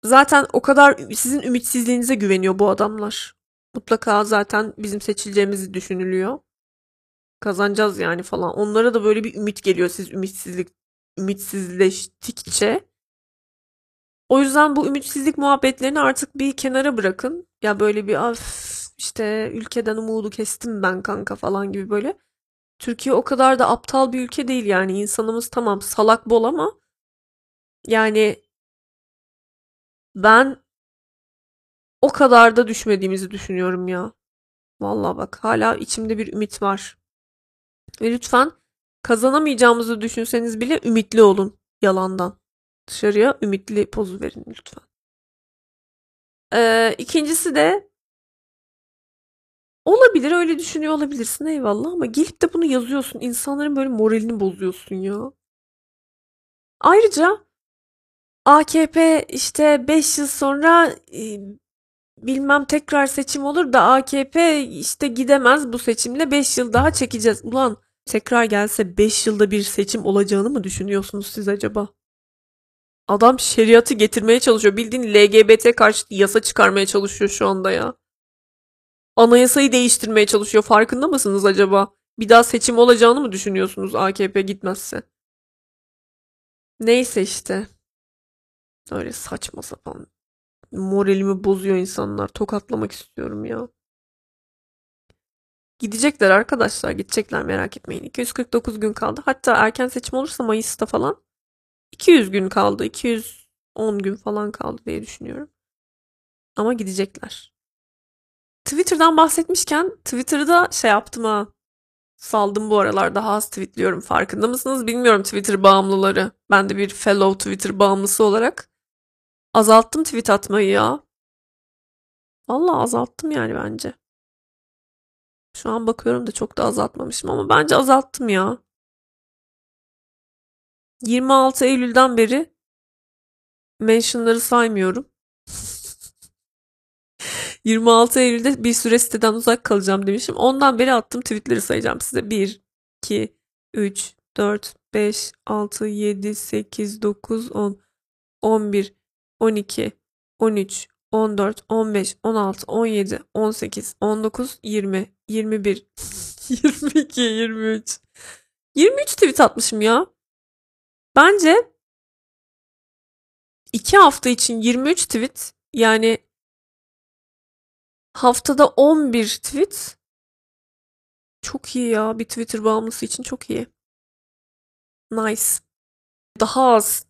zaten o kadar sizin ümitsizliğinize güveniyor bu adamlar. Mutlaka zaten bizim seçileceğimizi düşünülüyor. Kazanacağız yani falan. Onlara da böyle bir ümit geliyor siz ümitsizlik ümitsizleştikçe. O yüzden bu ümitsizlik muhabbetlerini artık bir kenara bırakın. Ya böyle bir af İşte ülkeden umudu kestim ben kanka falan gibi böyle. Türkiye o kadar da aptal bir ülke değil yani. İnsanımız tamam salak bol ama yani ben o kadar da düşmediğimizi düşünüyorum ya. Vallahi bak hala içimde bir ümit var. Ve lütfen kazanamayacağımızı düşünseniz bile ümitli olun yalandan. Dışarıya ümitli pozu verin lütfen. Ee, ikincisi de olabilir, öyle düşünüyor olabilirsin eyvallah ama gelip de bunu yazıyorsun. İnsanların böyle moralini bozuyorsun ya. Ayrıca A K P işte beş yıl sonra e, bilmem tekrar seçim olur da A K P işte gidemez bu seçimle beş yıl daha çekeceğiz. Ulan Tekrar gelse beş yılda bir seçim olacağını mı düşünüyorsunuz siz acaba? Adam şeriatı getirmeye çalışıyor. Bildiğin L G B T karşıtı yasa çıkarmaya çalışıyor şu anda ya. Anayasayı değiştirmeye çalışıyor. Farkında mısınız acaba? Bir daha seçim olacağını mı düşünüyorsunuz A K P gitmezse? Neyse işte. Öyle saçma sapan. Moralimi bozuyor insanlar. Tokatlamak istiyorum ya. Gidecekler arkadaşlar. Gidecekler, merak etmeyin. iki yüz kırk dokuz gün kaldı. Hatta erken seçim olursa Mayıs'ta falan iki yüz gün kaldı. iki yüz on gün falan kaldı diye düşünüyorum. Ama gidecekler. Twitter'dan bahsetmişken Twitter'ı da şey yaptım ha. Saldım bu aralar. Daha az tweetliyorum. Farkında mısınız? Bilmiyorum Twitter bağımlıları. Ben de bir fellow Twitter bağımlısı olarak azalttım tweet atmayı ya. Vallahi azalttım yani bence. Şu an bakıyorum da çok da azaltmamışım ama bence azalttım ya. yirmi altı Eylül'den beri mentionları saymıyorum. yirmi altı Eylül'de bir süre siteden uzak kalacağım demişim. Ondan beri attığım tweetleri sayacağım size. bir, iki, üç, dört, beş, altı, yedi, sekiz, dokuz, on, on bir, on iki, on üç, on dört, on beş, on altı, on yedi, on sekiz, on dokuz, yirmi, yirmi bir, yirmi iki, yirmi üç. yirmi üç tweet atmışım ya. Bence iki hafta için yirmi üç tweet, yani haftada on bir tweet çok iyi ya. Bir Twitter bağımlısı için çok iyi. Nice. Daha az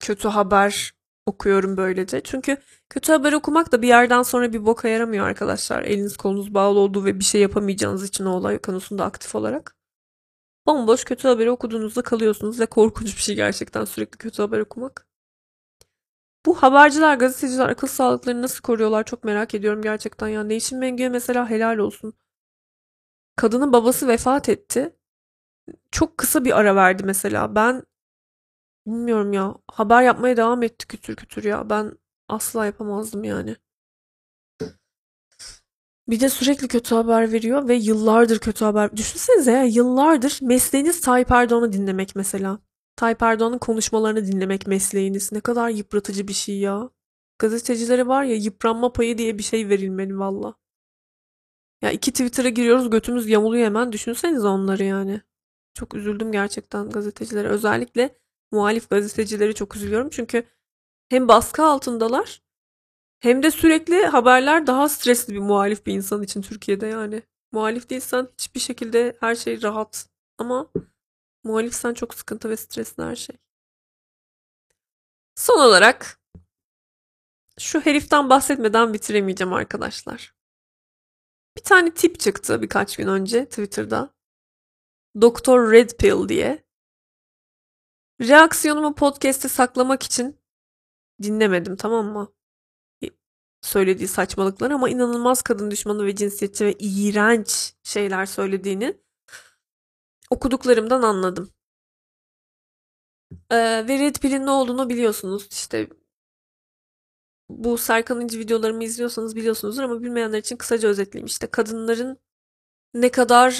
kötü haber okuyorum böylece. Çünkü kötü haber okumak da bir yerden sonra bir boka yaramıyor arkadaşlar. Eliniz kolunuz bağlı olduğu ve bir şey yapamayacağınız için o olay konusunda aktif olarak. Bomboş kötü haberi okuduğunuzda kalıyorsunuz ve korkunç bir şey gerçekten sürekli kötü haber okumak. Bu haberciler, gazeteciler akıl sağlıklarını nasıl koruyorlar çok merak ediyorum gerçekten ya. Neyşin Mengü'ye mesela helal olsun. Kadının babası vefat etti. Çok kısa bir ara verdi mesela. Ben bilmiyorum ya. Haber yapmaya devam etti kütür kütür ya. Ben asla yapamazdım yani. Bir de sürekli kötü haber veriyor ve yıllardır kötü haber. Düşünsenize ya, yıllardır mesleğiniz Tayyip Erdoğan'ı dinlemek mesela. Tayyip Erdoğan'ın konuşmalarını dinlemek mesleğiniz. Ne kadar yıpratıcı bir şey ya. Gazetecilere var ya, yıpranma payı diye bir şey verilmeli valla. Ya iki Twitter'a giriyoruz götümüz yamuluyor hemen. Düşünsenize onları yani. Çok üzüldüm gerçekten gazetecilere. Özellikle muhalif gazetecileri çok üzülüyorum. Çünkü hem baskı altındalar hem de sürekli haberler daha stresli bir muhalif bir insan için Türkiye'de yani. Muhalif değilsen hiçbir şekilde her şey rahat. Ama muhalifsen çok sıkıntı ve stresli her şey. Son olarak şu heriften bahsetmeden bitiremeyeceğim arkadaşlar. Bir tane tip çıktı birkaç gün önce Twitter'da. Doktor Red Pill diye. Reaksiyonumu podcast'te saklamak için dinlemedim, tamam mı? Söylediği saçmalıklar ama inanılmaz kadın düşmanı ve cinsiyetçi ve iğrenç şeyler söylediğini okuduklarımdan anladım. Ee, ve Red Pill'in ne olduğunu biliyorsunuz. İşte bu Serkan İnci videolarımı izliyorsanız biliyorsunuzdur ama bilmeyenler için kısaca özetleyeyim. İşte kadınların ne kadar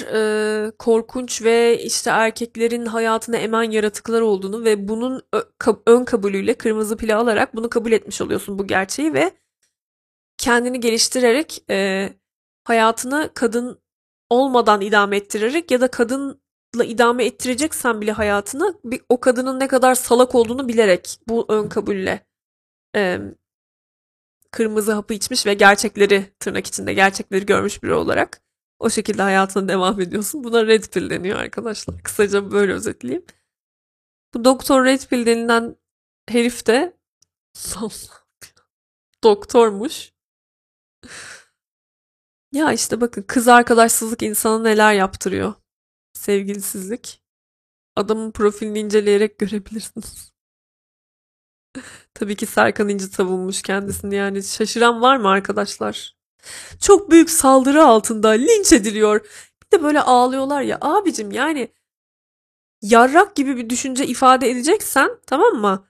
e, korkunç ve işte erkeklerin hayatına emen yaratıklar olduğunu ve bunun ön kabulüyle kırmızı pil alarak bunu kabul etmiş oluyorsun, bu gerçeği, ve kendini geliştirerek e, hayatını kadın olmadan idame ettirerek ya da kadınla idame ettireceksen bile hayatını bir, o kadının ne kadar salak olduğunu bilerek bu ön kabulle e, kırmızı hapı içmiş ve gerçekleri, tırnak içinde gerçekleri görmüş biri olarak o şekilde hayatına devam ediyorsun. Buna Red Pill deniyor arkadaşlar. Kısaca böyle özetleyeyim. Bu Doktor Red Pill denilen herif de doktormuş. Ya işte bakın, kız arkadaşsızlık insana neler yaptırıyor. Sevgilisizlik. Adamın profilini inceleyerek görebilirsiniz. Tabii ki Serkan İnci savunmuş kendisini yani. Şaşıran var mı arkadaşlar? Çok büyük saldırı altında linç ediliyor. Bir de böyle ağlıyorlar ya. Abicim yani yarrak gibi bir düşünce ifade edeceksen, tamam mı?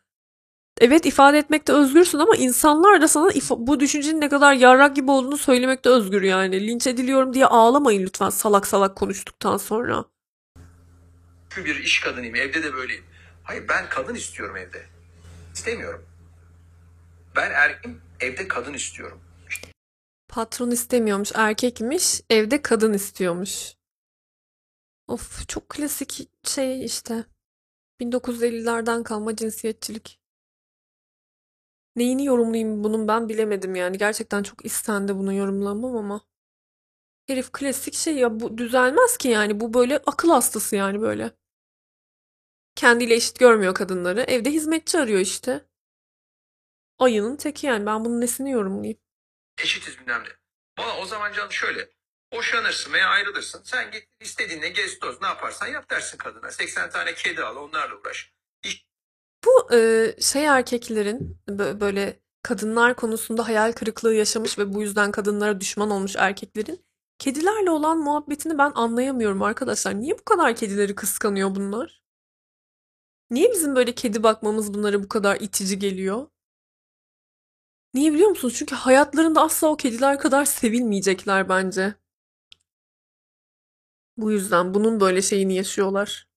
Evet, ifade etmekte özgürsün ama insanlar da sana ifa- bu düşüncenin ne kadar yarrak gibi olduğunu söylemekte özgür yani. Linç ediliyorum diye ağlamayın lütfen salak salak konuştuktan sonra. bir iş kadınıyım, evde de böyleyim. Hayır, ben kadın istiyorum evde. İstemiyorum. Ben erkeğim, evde kadın istiyorum. Patron istemiyormuş, erkekmiş, evde kadın istiyormuş. Of, çok klasik şey işte. bin dokuz yüz ellilerden kalma cinsiyetçilik. Neyini yorumlayayım bunun ben bilemedim yani. Gerçekten çok istendi bunu yorumlamam ama. Herif klasik şey ya, bu düzelmez ki yani, bu böyle akıl hastası yani böyle. Kendiyle eşit görmüyor kadınları. Evde hizmetçi arıyor işte. Ayının teki yani, ben bunun nesini yorumlayayım. Eşitiz bilmem ne. Bana o zaman canım şöyle. Boşanırsın veya ayrılırsın. Sen git istediğinle gez toz, ne yaparsan yap dersin kadına. seksen tane kedi al, onlarla uğraş. İş... Bu e, şey erkeklerin böyle kadınlar konusunda hayal kırıklığı yaşamış ve bu yüzden kadınlara düşman olmuş erkeklerin kedilerle olan muhabbetini ben anlayamıyorum arkadaşlar. Niye bu kadar kedileri kıskanıyor bunlar? Niye bizim böyle kedi bakmamız bunlara bu kadar itici geliyor? Niye biliyor musunuz? Çünkü hayatlarında asla o kediler kadar sevilmeyecekler bence. Bu yüzden bunun böyle şeyini yaşıyorlar.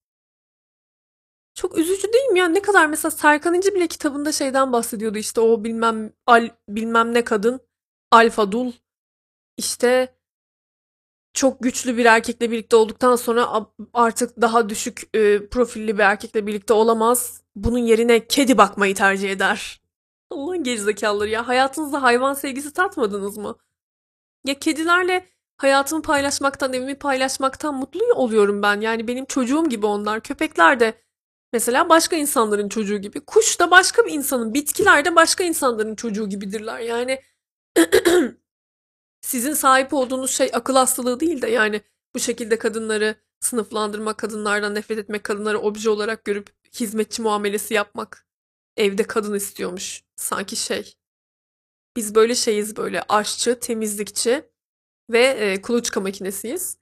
Çok üzücü değil mi ya? Ne kadar mesela Serkan İnci bile kitabında şeyden bahsediyordu işte, o bilmem al, bilmem ne kadın alfa dul işte çok güçlü bir erkekle birlikte olduktan sonra artık daha düşük e, profilli bir erkekle birlikte olamaz. Bunun yerine kedi bakmayı tercih eder. Allah'ın gerizekalıları ya, hayatınızda hayvan sevgisi tatmadınız mı? Ya kedilerle hayatımı paylaşmaktan, evimi paylaşmaktan mutlu oluyorum ben. Yani benim çocuğum gibi onlar. Köpekler de mesela başka insanların çocuğu gibi. Kuş da başka bir insanın, bitkiler de başka insanların çocuğu gibidirler. Yani sizin sahip olduğunuz şey akıl hastalığı değil de yani bu şekilde kadınları sınıflandırmak, kadınlardan nefret etmek, kadınları obje olarak görüp hizmetçi muamelesi yapmak. Evde kadın istiyormuş. Sanki şey. Biz böyle şeyiz, böyle aşçı, temizlikçi ve e, kuluçka makinesiyiz.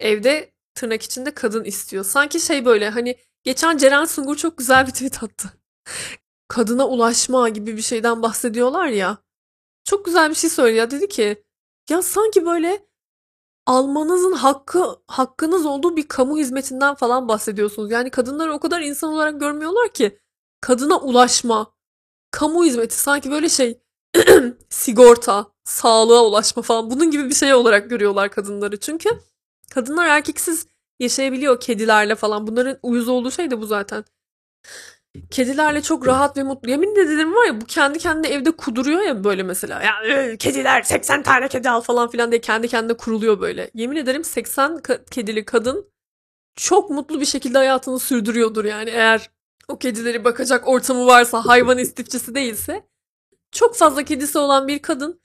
Evde tırnak içinde kadın istiyor. Sanki şey böyle hani geçen Ceren Sungur çok güzel bir tweet attı. Kadına ulaşma gibi bir şeyden bahsediyorlar ya. Çok güzel bir şey söylüyor. Dedi ki ya sanki böyle almanızın hakkı hakkınız olduğu bir kamu hizmetinden falan bahsediyorsunuz. Yani kadınları o kadar insan olarak görmüyorlar ki. Kadına ulaşma, kamu hizmeti sanki böyle şey sigorta, sağlığa ulaşma falan bunun gibi bir şey olarak görüyorlar kadınları. Çünkü kadınlar erkeksiz yaşayabiliyor kedilerle falan. Bunların uyuz olduğu şey de bu zaten. Kedilerle çok rahat ve mutlu. Yemin ederim var ya, bu kendi kendine evde kuduruyor ya böyle mesela. Ya kediler seksen tane kedi al falan filan diye kendi kendine kuruluyor böyle. Yemin ederim seksen kedili kadın çok mutlu bir şekilde hayatını sürdürüyordur yani, eğer o kedileri bakacak ortamı varsa, hayvan istifçisi değilse. Çok fazla kedisi olan bir kadın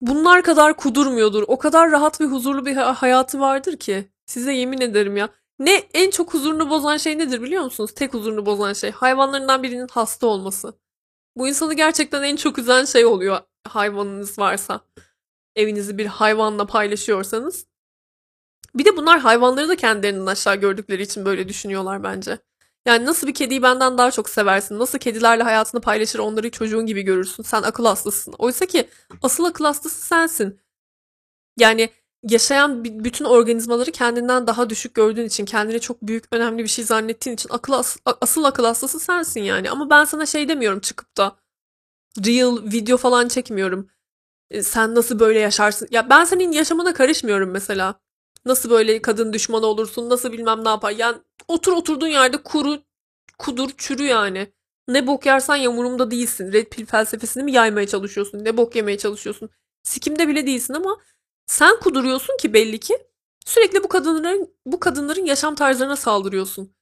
bunlar kadar kudurmuyordur. O kadar rahat ve huzurlu bir hayatı vardır ki. Size yemin ederim ya. Ne en çok huzurunu bozan şey nedir biliyor musunuz? Tek huzurunu bozan şey hayvanlarından birinin hasta olması. Bu insanı gerçekten en çok üzen şey oluyor hayvanınız varsa. Evinizi bir hayvanla paylaşıyorsanız. Bir de bunlar hayvanları da kendilerinden aşağı gördükleri için böyle düşünüyorlar bence. Yani nasıl bir kediyi benden daha çok seversin? Nasıl kedilerle hayatını paylaşır, onları çocuğun gibi görürsün? Sen akıl hastasın. Oysa ki asıl akıl hastası sensin. Yani yaşayan bütün organizmaları kendinden daha düşük gördüğün için, kendine çok büyük önemli bir şey zannettiğin için akıl as- asıl akıl hastası sensin yani. Ama ben sana şey demiyorum, çıkıp da real video falan çekmiyorum. E, sen nasıl böyle yaşarsın? Ya ben senin yaşamına karışmıyorum mesela. Nasıl böyle kadın düşmanı olursun? Nasıl bilmem ne yapar? Yani otur oturduğun yerde kuru, kudur, çürü yani. Ne bok yersen ya umurumda değilsin. Red pill felsefesini mi yaymaya çalışıyorsun? Ne bok yemeye çalışıyorsun? Sikimde bile değilsin ama sen kuduruyorsun ki belli ki. Sürekli bu kadınların bu kadınların yaşam tarzlarına saldırıyorsun.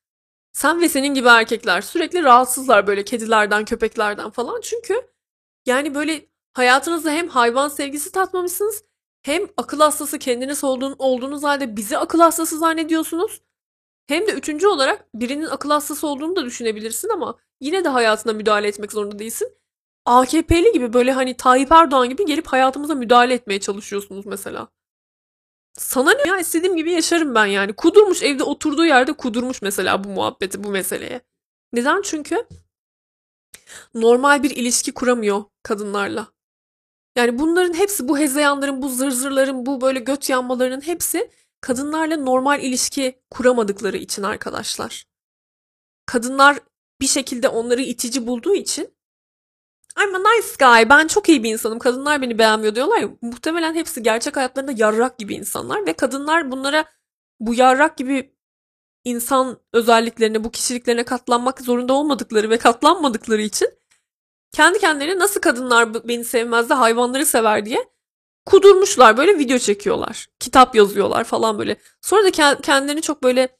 Sen ve senin gibi erkekler sürekli rahatsızlar böyle kedilerden, köpeklerden falan. Çünkü yani böyle hayatınızda hem hayvan sevgisi tatmamışsınız, hem akıl hastası kendiniz olduğunuz halde bizi akıl hastası zannediyorsunuz. Hem de üçüncü olarak birinin akıl hastası olduğunu da düşünebilirsin ama yine de hayatına müdahale etmek zorunda değilsin. A K P'li gibi böyle hani Tayyip Erdoğan gibi gelip hayatımıza müdahale etmeye çalışıyorsunuz mesela. Sana ne ya, istediğim gibi yaşarım ben yani. Kudurmuş, evde oturduğu yerde kudurmuş mesela bu muhabbeti, bu meseleye. Neden? Çünkü normal bir ilişki kuramıyor kadınlarla. Yani bunların hepsi, bu hezeyanların, bu zırzırların, bu böyle göt yanmalarının hepsi kadınlarla normal ilişki kuramadıkları için arkadaşlar. Kadınlar bir şekilde onları itici bulduğu için I'm a nice guy, ben çok iyi bir insanım, kadınlar beni beğenmiyor diyorlar ya, muhtemelen hepsi gerçek hayatlarında yarrak gibi insanlar ve kadınlar bunlara bu yarrak gibi insan özelliklerine, bu kişiliklerine katlanmak zorunda olmadıkları ve katlanmadıkları için kendi kendilerine nasıl kadınlar beni sevmez de hayvanları sever diye kudurmuşlar, böyle video çekiyorlar, kitap yazıyorlar falan böyle. Sonra da kendilerini çok böyle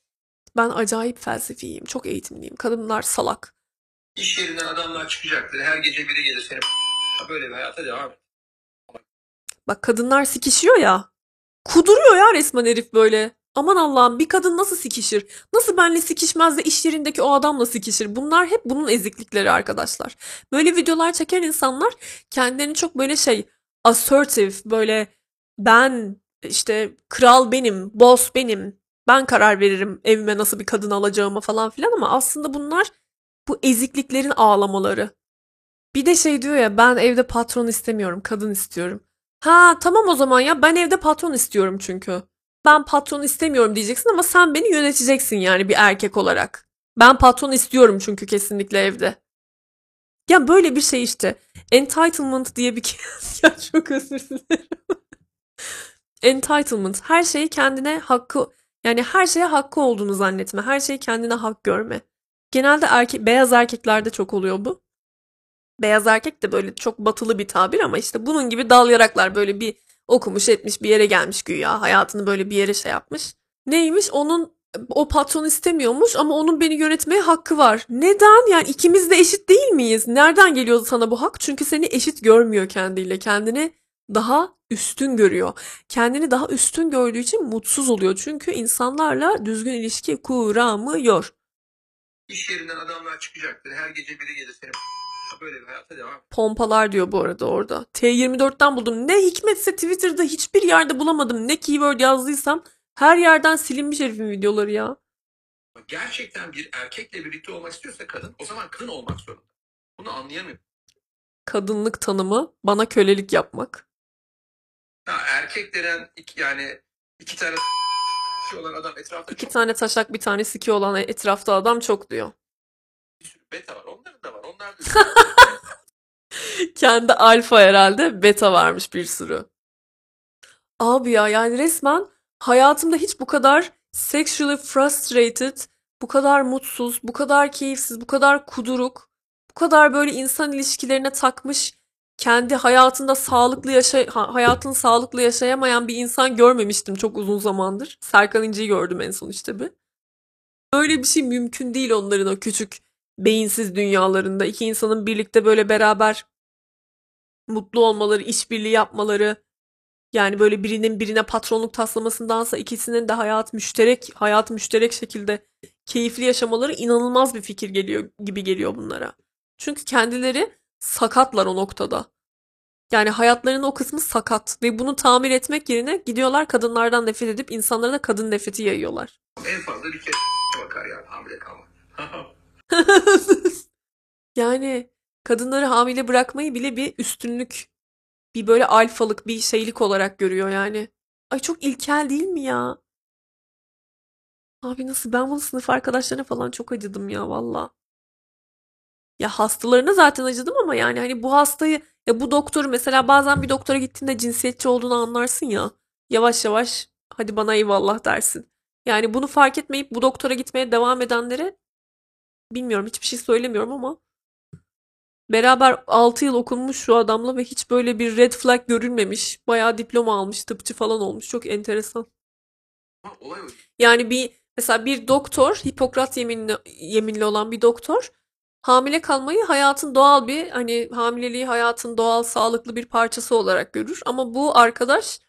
ben acayip felsefiyim, çok eğitimliyim, kadınlar salak. İş yerinden adamlar çıkacaktır. Her gece biri gelir seni böyle bir hayata devam et. Bak kadınlar sikişiyor ya. Kuduruyor ya resmen herif böyle. Aman Allah'ım, bir kadın nasıl sikişir? Nasıl benle sikişmez de iş yerindeki o adamla sikişir? Bunlar hep bunun eziklikleri arkadaşlar. Böyle videolar çeken insanlar kendilerini çok böyle şey assertive, böyle ben işte kral benim, boss benim, ben karar veririm evime nasıl bir kadın alacağıma falan filan, ama aslında bunlar bu ezikliklerin ağlamaları. Bir de şey diyor ya, ben evde patron istemiyorum, kadın istiyorum. Ha tamam o zaman ya, ben evde patron istiyorum çünkü. Ben patron istemiyorum diyeceksin ama sen beni yöneteceksin yani bir erkek olarak. Ben patron istiyorum çünkü kesinlikle evde. Ya böyle bir şey işte. Entitlement diye bir ya çok özür dilerim. Entitlement. Her şeyi kendine hakkı, yani her şeye hakkı olduğunu zannetme. Her şeyi kendine hak görme. Genelde erke- beyaz erkeklerde çok oluyor bu. Beyaz erkek de böyle çok batılı bir tabir ama işte bunun gibi dal yaraklar böyle bir okumuş etmiş bir yere gelmiş güya, hayatını böyle bir yere şey yapmış. Neymiş, onun o patron istemiyormuş ama onun beni yönetmeye hakkı var. Neden yani, ikimiz de eşit değil miyiz? Nereden geliyor sana bu hak? Çünkü seni eşit görmüyor kendiyle, kendini daha üstün görüyor. Kendini daha üstün gördüğü için mutsuz oluyor çünkü insanlarla düzgün ilişki kuramıyor. İş yerinden adamlar çıkacaktır. Her gece biri gelir seni böyle bir hayata devam. Pompalar diyor bu arada orada. T yirmi dört'ten buldum. Ne hikmetse Twitter'da hiçbir yerde bulamadım. Ne keyword yazdıysam her yerden silinmiş herifin videoları ya. Gerçekten bir erkekle birlikte olmak istiyorsa kadın, o zaman kadın olmak zorunda. Bunu anlayamıyorum. Kadınlık tanımı bana kölelik yapmak. Ya erkek denen iki, yani iki tane olan adam etrafta. İki çok... tane taşak bir tane siki olan etrafta adam çok diyor. Bir sürü beta var. Onların da var. Onlar da kendi alfa herhalde, beta varmış bir sürü. Abi ya yani resmen hayatımda hiç bu kadar sexually frustrated, bu kadar mutsuz, bu kadar keyifsiz, bu kadar kuduruk, bu kadar böyle insan ilişkilerine takmış, kendi hayatında sağlıklı yaşa hayatını sağlıklı yaşayamayan bir insan görmemiştim çok uzun zamandır. Serkan İnci'yi gördüm en son işte bir. Böyle bir şey mümkün değil onların o küçük beyinsiz dünyalarında. İki insanın birlikte böyle beraber mutlu olmaları, işbirliği yapmaları, yani böyle birinin birine patronluk taslamasındansa ikisinin de hayat müşterek, hayat müşterek şekilde keyifli yaşamaları inanılmaz bir fikir geliyor gibi geliyor bunlara. Çünkü kendileri sakatlar o noktada. Yani hayatlarının o kısmı sakat ve bunu tamir etmek yerine gidiyorlar kadınlardan nefret edip insanlara da kadın nefreti yayıyorlar. En fazla bir kez bakar yani hamile kalmak. Yani kadınları hamile bırakmayı bile bir üstünlük, bir böyle alfalık, bir şeylik olarak görüyor yani. Ay çok ilkel değil mi ya? Abi nasıl, ben bunu sınıf arkadaşlarına falan çok acıdım ya valla. Ya hastalarına zaten acıdım ama yani hani bu hastayı, ya bu doktoru mesela, bazen bir doktora gittiğinde cinsiyetçi olduğunu anlarsın ya. Yavaş yavaş hadi bana eyvallah dersin. Yani bunu fark etmeyip bu doktora gitmeye devam edenlere bilmiyorum, hiçbir şey söylemiyorum ama beraber altı yıl okunmuş şu adamla ve hiç böyle bir red flag görülmemiş. Bayağı diploma almış, tıpçı falan olmuş. Çok enteresan. Yani bir mesela bir doktor, Hipokrat yeminli, yeminli olan bir doktor hamile kalmayı hayatın doğal bir, hani hamileliği hayatın doğal sağlıklı bir parçası olarak görür. Ama bu arkadaş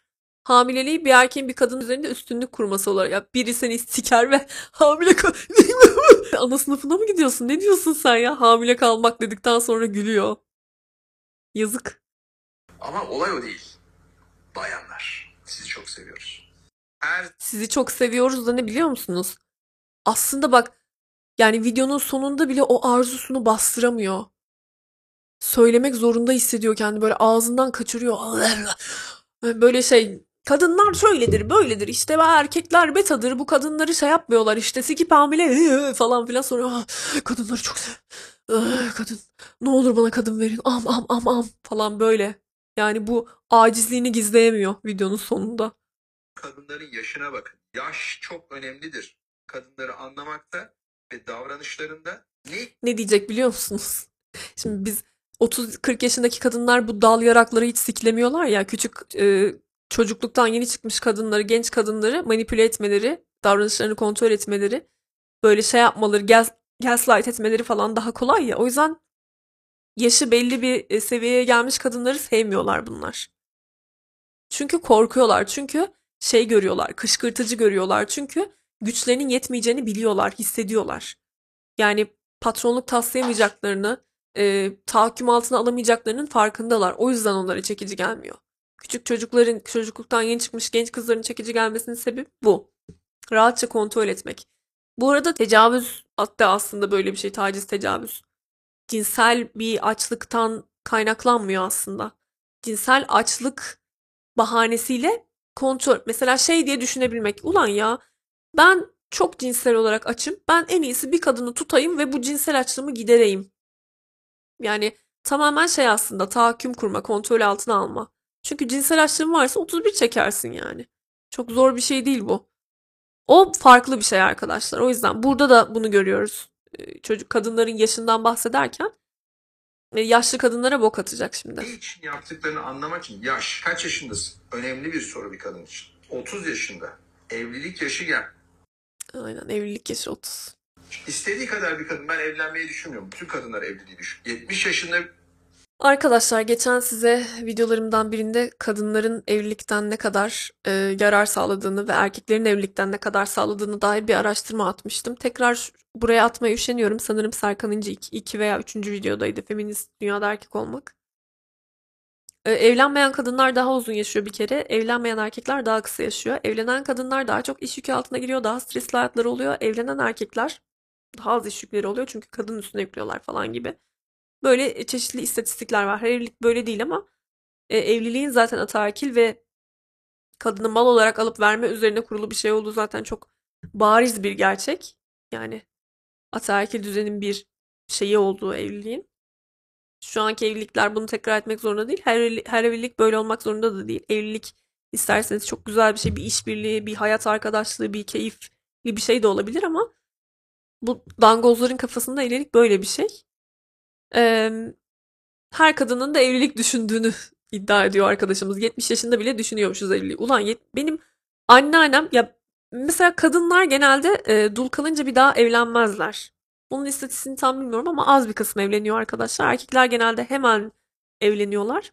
hamileliği bir erkeğin bir kadın üzerinde üstünlük kurması olarak. Ya biri seni siker ve hamile kal... Ana sınıfına mı gidiyorsun? Ne diyorsun sen ya? Hamile kalmak dedikten sonra gülüyor. Yazık. Ama olay o değil. Bayanlar, sizi çok seviyoruz. Her... Sizi çok seviyoruz da ne biliyor musunuz? Aslında bak, yani videonun sonunda bile o arzusunu bastıramıyor. Söylemek zorunda hissediyor kendini. Böyle ağzından kaçırıyor. Böyle şey kadınlar şöyledir böyledir işte ve erkekler betadır, bu kadınları şey yapmıyorlar işte sikip hamile falan filan, sonra kadınları çok sev, kadın ne olur bana kadın verin, am am am am falan böyle. Yani bu acizliğini gizleyemiyor videonun sonunda. Kadınların yaşına bakın. Yaş çok önemlidir. Kadınları anlamakta ve davranışlarında ne... Ne diyecek biliyor musunuz? Şimdi biz otuz kırk yaşındaki kadınlar bu dal yarakları hiç siklemiyorlar ya. Küçük e, çocukluktan yeni çıkmış kadınları, genç kadınları manipüle etmeleri, davranışlarını kontrol etmeleri, böyle şey yapmaları, gas, gaslight etmeleri falan daha kolay ya. O yüzden yaşı belli bir seviyeye gelmiş kadınları sevmiyorlar bunlar. Çünkü korkuyorlar. Çünkü şey görüyorlar, kışkırtıcı görüyorlar. Çünkü güçlerinin yetmeyeceğini biliyorlar, hissediyorlar. Yani patronluk taslayamayacaklarını, e, tahakküm altına alamayacaklarının farkındalar. O yüzden onlara çekici gelmiyor. Küçük çocukların, çocukluktan yeni çıkmış genç kızların çekici gelmesinin sebebi bu. Rahatça kontrol etmek. Bu arada tecavüz, hatta aslında böyle bir şey, taciz, tecavüz. Cinsel bir açlıktan kaynaklanmıyor aslında. Cinsel açlık bahanesiyle kontrol. Mesela şey diye düşünebilmek. Ulan ya ben çok cinsel olarak açım. Ben en iyisi bir kadını tutayım ve bu cinsel açlığımı gidereyim. Yani tamamen şey aslında, tahakküm kurma, kontrol altına alma. Çünkü cinsel açlığın varsa otuz bir çekersin yani. Çok zor bir şey değil bu. O farklı bir şey arkadaşlar. O yüzden burada da bunu görüyoruz. Çocuk kadınların yaşından bahsederken yaşlı kadınlara bok atacak şimdi. Ne için yaptıklarını anlamak için. Yaş, kaç yaşındasın? Önemli bir soru bir kadın için. otuz yaşında. Evlilik yaşı gel. Aynen, evlilik yaşı otuz. İstediği kadar bir kadın, ben evlenmeyi düşünmüyorum. Bütün kadınlar evliliği düşünüyor. yetmiş yaşında... Arkadaşlar geçen size videolarımdan birinde kadınların evlilikten ne kadar e, yarar sağladığını ve erkeklerin evlilikten ne kadar sağladığını dair bir araştırma atmıştım. Tekrar buraya atmaya üşeniyorum. Sanırım Serkan İnci iki veya üçüncü videodaydı. Feminist dünyada erkek olmak. E, evlenmeyen kadınlar daha uzun yaşıyor bir kere. Evlenmeyen erkekler daha kısa yaşıyor. Evlenen kadınlar daha çok iş yükü altına giriyor. Daha stresli hayatları oluyor. Evlenen erkekler daha az iş yükleri oluyor. Çünkü kadın üstüne yüklüyorlar falan gibi. Böyle çeşitli istatistikler var. Her evlilik böyle değil ama e, evliliğin zaten ataerkil ve kadını mal olarak alıp verme üzerine kurulu bir şey olduğu zaten çok bariz bir gerçek. Yani ataerkil düzenin bir şeyi olduğu evliliğin. Şu anki evlilikler bunu tekrar etmek zorunda değil. Her, her evlilik böyle olmak zorunda da değil. Evlilik isterseniz çok güzel bir şey, bir işbirliği, bir hayat arkadaşlığı, bir keyifli bir şey de olabilir ama bu dangozların kafasında evlilik böyle bir şey. Her kadının da evlilik düşündüğünü iddia ediyor arkadaşımız. yetmiş yaşında bile düşünüyormuşuz evliliği. Ulan benim anneannem ya mesela, kadınlar genelde e, dul kalınca bir daha evlenmezler. Bunun istatistiğini tam bilmiyorum ama az bir kısmı evleniyor arkadaşlar. Erkekler genelde hemen evleniyorlar.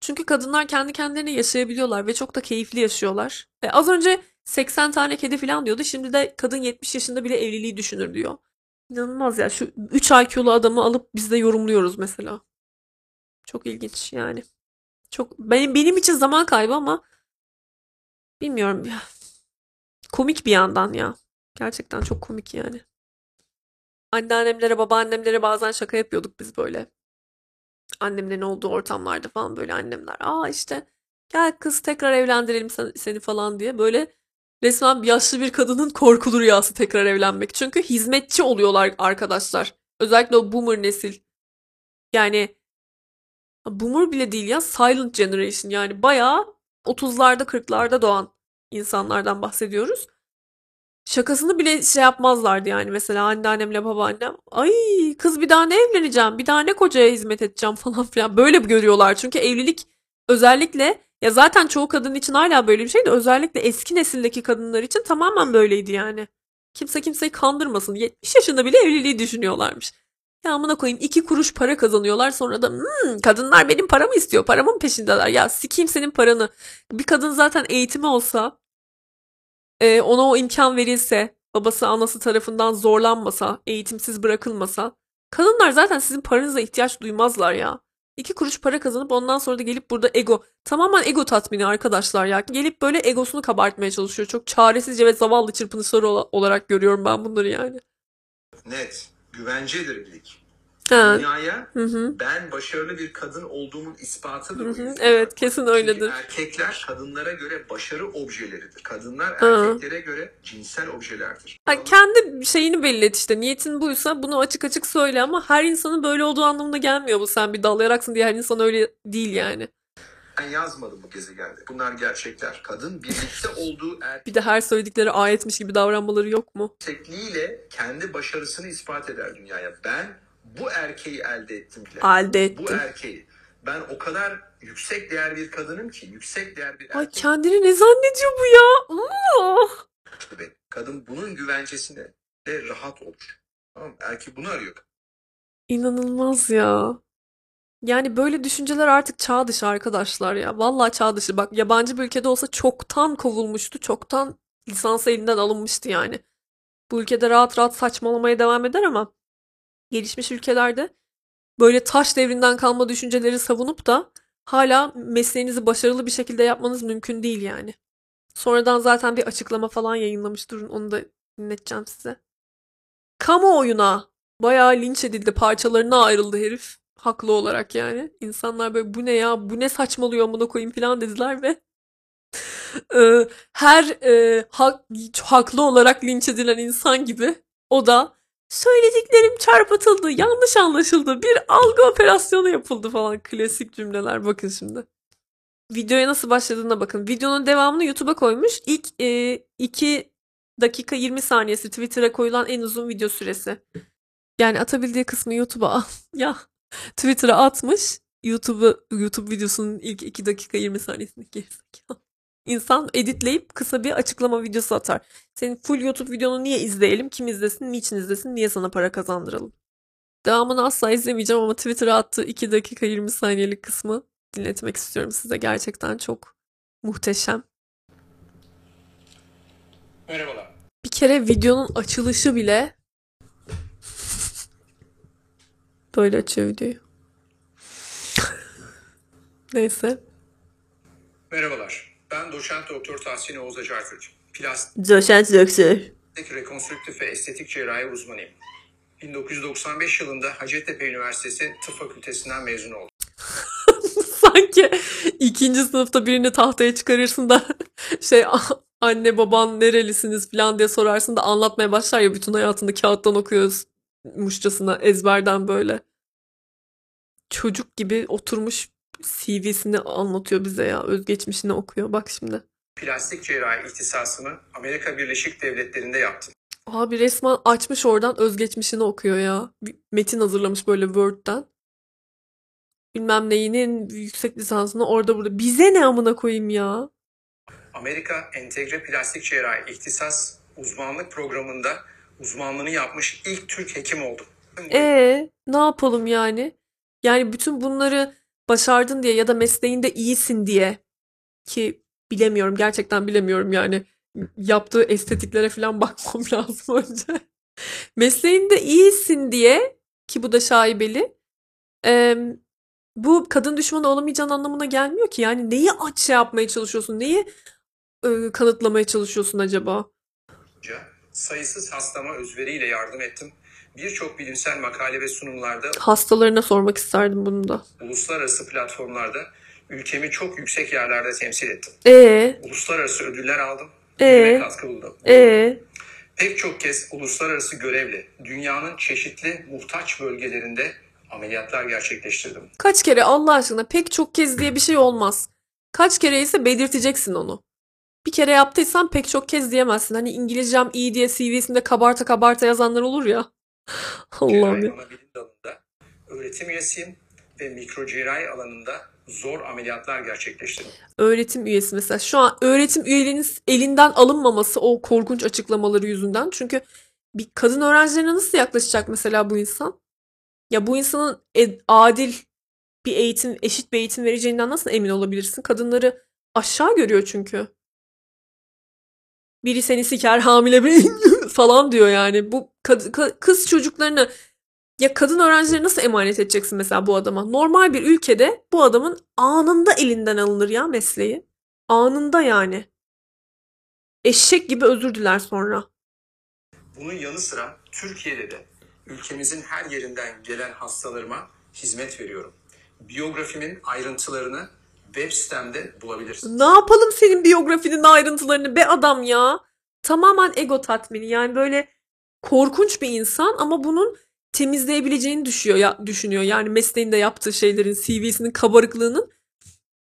Çünkü kadınlar kendi kendilerine yaşayabiliyorlar ve çok da keyifli yaşıyorlar. E, az önce seksen tane kedi falan diyordu. Şimdi de kadın yetmiş yaşında bile evliliği düşünür diyor. İnanılmaz ya. Şu üç I Q'lu adamı alıp biz de yorumluyoruz mesela. Çok ilginç yani. Çok benim, benim için zaman kaybı ama bilmiyorum ya. Komik bir yandan ya. Gerçekten çok komik yani. Anneannemlere, babaannemlere bazen şaka yapıyorduk biz böyle. Annemlerin olduğu ortamlarda falan böyle annemler. Aa işte gel kız tekrar evlendirelim seni falan diye böyle. Resmen yaşlı bir kadının korkulu rüyası tekrar evlenmek. Çünkü hizmetçi oluyorlar arkadaşlar. Özellikle o boomer nesil. Yani boomer bile değil ya, silent generation. Yani bayağı otuzlarda kırklarda doğan insanlardan bahsediyoruz. Şakasını bile şey yapmazlardı yani. Mesela anneannemle babaannem. Ay kız bir daha ne evleneceğim? Bir daha ne kocaya hizmet edeceğim falan filan. Böyle görüyorlar. Çünkü evlilik özellikle... Ya zaten çoğu kadın için hala böyle bir şey de özellikle eski nesildeki kadınlar için tamamen böyleydi yani. Kimse kimseyi kandırmasın. yetmiş yaşında bile evliliği düşünüyorlarmış. Ya amına koyayım, iki kuruş para kazanıyorlar sonra da hmm, kadınlar benim paramı istiyor. Paramın peşindeler. Ya sikeyim senin paranı. Bir kadın zaten eğitimi olsa, ona o imkan verilse, babası anası tarafından zorlanmasa, eğitimsiz bırakılmasa, kadınlar zaten sizin paranıza ihtiyaç duymazlar ya. İki kuruş para kazanıp ondan sonra da gelip burada ego. Tamamen ego tatmini arkadaşlar ya. Gelip böyle egosunu kabartmaya çalışıyor. Çok çaresizce ve zavallı çırpınışları olarak görüyorum ben bunları yani. Net. Güvencedir evlilik. dünyaya hı hı. ben başarılı bir kadın olduğumun ispatıdır. Hı hı. Evet, kesin öyledir. Çünkü erkekler kadınlara göre başarı objeleridir. Kadınlar erkeklere hı. göre cinsel objelerdir. Ha, kendi şeyini belli et işte. Niyetin buysa bunu açık açık söyle, ama her insanın böyle olduğu anlamına gelmiyor bu. Sen bir dalayaraksın diye her insan öyle değil yani. Ben yazmadım bu gezegende. Bunlar gerçekler. Kadın birlikte olduğu erkek... Bir de her söyledikleri ayetmiş gibi davranmaları yok mu? ...tekliğiyle kendi başarısını ispat eder dünyaya. Ben bu erkeği elde ettim bile. Elde ettim. Bu erkeği. Ben o kadar yüksek değer bir kadınım ki. Yüksek değer bir erkek. Ay kendini ne zannediyor bu ya? Oh. İşte kadın bunun güvencesine de rahat olur. Tamam mı? Erkek bunu arıyor. İnanılmaz ya. Yani böyle düşünceler artık çağ dışı arkadaşlar ya. Vallahi çağ dışı. Bak yabancı bir ülkede olsa çoktan kovulmuştu. Çoktan lisansı elinden alınmıştı yani. Bu ülkede rahat rahat saçmalamaya devam eder ama gelişmiş ülkelerde böyle taş devrinden kalma düşünceleri savunup da hala mesleğinizi başarılı bir şekilde yapmanız mümkün değil yani. Sonradan zaten bir açıklama falan yayınlamış. Durun onu da dinleteceğim size. Kamuoyuna bayağı linç edildi. Parçalarına ayrıldı herif. Haklı olarak yani. İnsanlar böyle bu ne ya, bu ne saçmalıyor buna koyayım falan dediler ve e, her e, ha, haklı olarak linç edilen insan gibi o da söylediklerim çarpıtıldı, yanlış anlaşıldı, bir algı operasyonu yapıldı falan. Klasik cümleler. Bakın şimdi. Videoya nasıl başladığına bakın. Videonun devamını YouTube'a koymuş. İlk e, iki dakika yirmi saniyesi Twitter'a koyulan en uzun video süresi. Yani atabildiği kısmı YouTube'a ya Twitter'a atmış. YouTube'u YouTube videosunun ilk iki dakika yirmi saniyesini gerizekalı. İnsan editleyip kısa bir açıklama videosu atar. Senin full YouTube videonu niye izleyelim? Kim izlesin? Niçin izlesin? Niye sana para kazandıralım? Devamını asla izlemeyeceğim ama Twitter'a attığı iki dakika yirmi saniyelik kısmı dinletmek istiyorum size. Gerçekten çok muhteşem. Merhabalar. Bir kere videonun açılışı bile böyle açıyor videoyu. Neyse. Merhabalar. Ben doçent doktor Tahsin Oğuz Acartürk. Plastik. Doçent doktor. Rekonstrüktif ve estetik cerrahi uzmanıyım. bin dokuz yüz doksan beş yılında Hacettepe Üniversitesi Tıp Fakültesinden mezun oldum. Sanki ikinci sınıfta birini tahtaya çıkarırsın da şey anne baban nerelisiniz falan diye sorarsın da anlatmaya başlar ya, bütün hayatını kağıttan okuyoruz. Muşçasına ezberden böyle çocuk gibi oturmuş C V'sini anlatıyor bize ya. Özgeçmişini okuyor. Bak şimdi. Plastik cerrahi ihtisasını Amerika Birleşik Devletleri'nde yaptım. Abi resmen açmış oradan özgeçmişini okuyor ya. Bir metin hazırlamış böyle Word'den. Bilmem neyinin yüksek lisansını orada burada. Bize ne amına koyayım ya. Amerika Entegre Plastik Cerrahi İhtisas Uzmanlık Programı'nda uzmanlığını yapmış ilk Türk hekim oldum. Eee ne yapalım yani? Yani bütün bunları başardın diye ya da mesleğinde iyisin diye ki bilemiyorum, gerçekten bilemiyorum yani, yaptığı estetiklere falan bakmam lazım önce. Mesleğinde iyisin diye ki bu da şaibeli. E, bu kadın düşmanı olamayacağın anlamına gelmiyor ki. Yani neyi açığa yapmaya çalışıyorsun? Neyi e, kanıtlamaya çalışıyorsun acaba? Sayısız hastama özveriyle yardım ettim. Birçok bilimsel makale ve sunumlarda... Hastalarına sormak isterdim bunu da. Uluslararası platformlarda ülkemi çok yüksek yerlerde temsil ettim. Ee? Uluslararası ödüller aldım. Ee? Katkı buldum. Ee? Pek çok kez uluslararası görevle dünyanın çeşitli muhtaç bölgelerinde ameliyatlar gerçekleştirdim. Kaç kere Allah aşkına, pek çok kez diye bir şey olmaz. Kaç kere ise belirteceksin onu. Bir kere yaptıysan pek çok kez diyemezsin. Hani İngilizcem iyi diye C V'sinde kabarta kabarta yazanlar olur ya. Allah'ım ya. Bilim dalında öğretim üyesiyim ve mikro cerrahi alanında zor ameliyatlar gerçekleştirdim. Öğretim üyesi mesela. Şu an öğretim üyeliğiniz elinden alınmaması o korkunç açıklamaları yüzünden. Çünkü bir kadın öğrencilerine nasıl yaklaşacak mesela bu insan? Ya bu insanın adil bir eğitim, eşit bir eğitim vereceğinden nasıl emin olabilirsin? Kadınları aşağı görüyor çünkü. Biri seni siker hamile bir falan diyor yani. Bu kad- ka- kız çocuklarını ya kadın öğrencileri nasıl emanet edeceksin mesela bu adama? Normal bir ülkede bu adamın anında elinden alınır ya mesleği. Anında yani. Eşek gibi özür diler sonra. Bunun yanı sıra Türkiye'de de ülkemizin her yerinden gelen hastalarıma hizmet veriyorum. Biyografimin ayrıntılarını web sitemde bulabilirsiniz. Ne yapalım senin biyografinin ayrıntılarını be adam ya? Tamamen ego tatmini. Yani böyle korkunç bir insan ama bunun temizleyebileceğini düşüyor, ya, düşünüyor. Yani mesleğinde yaptığı şeylerin, C V'sinin kabarıklığının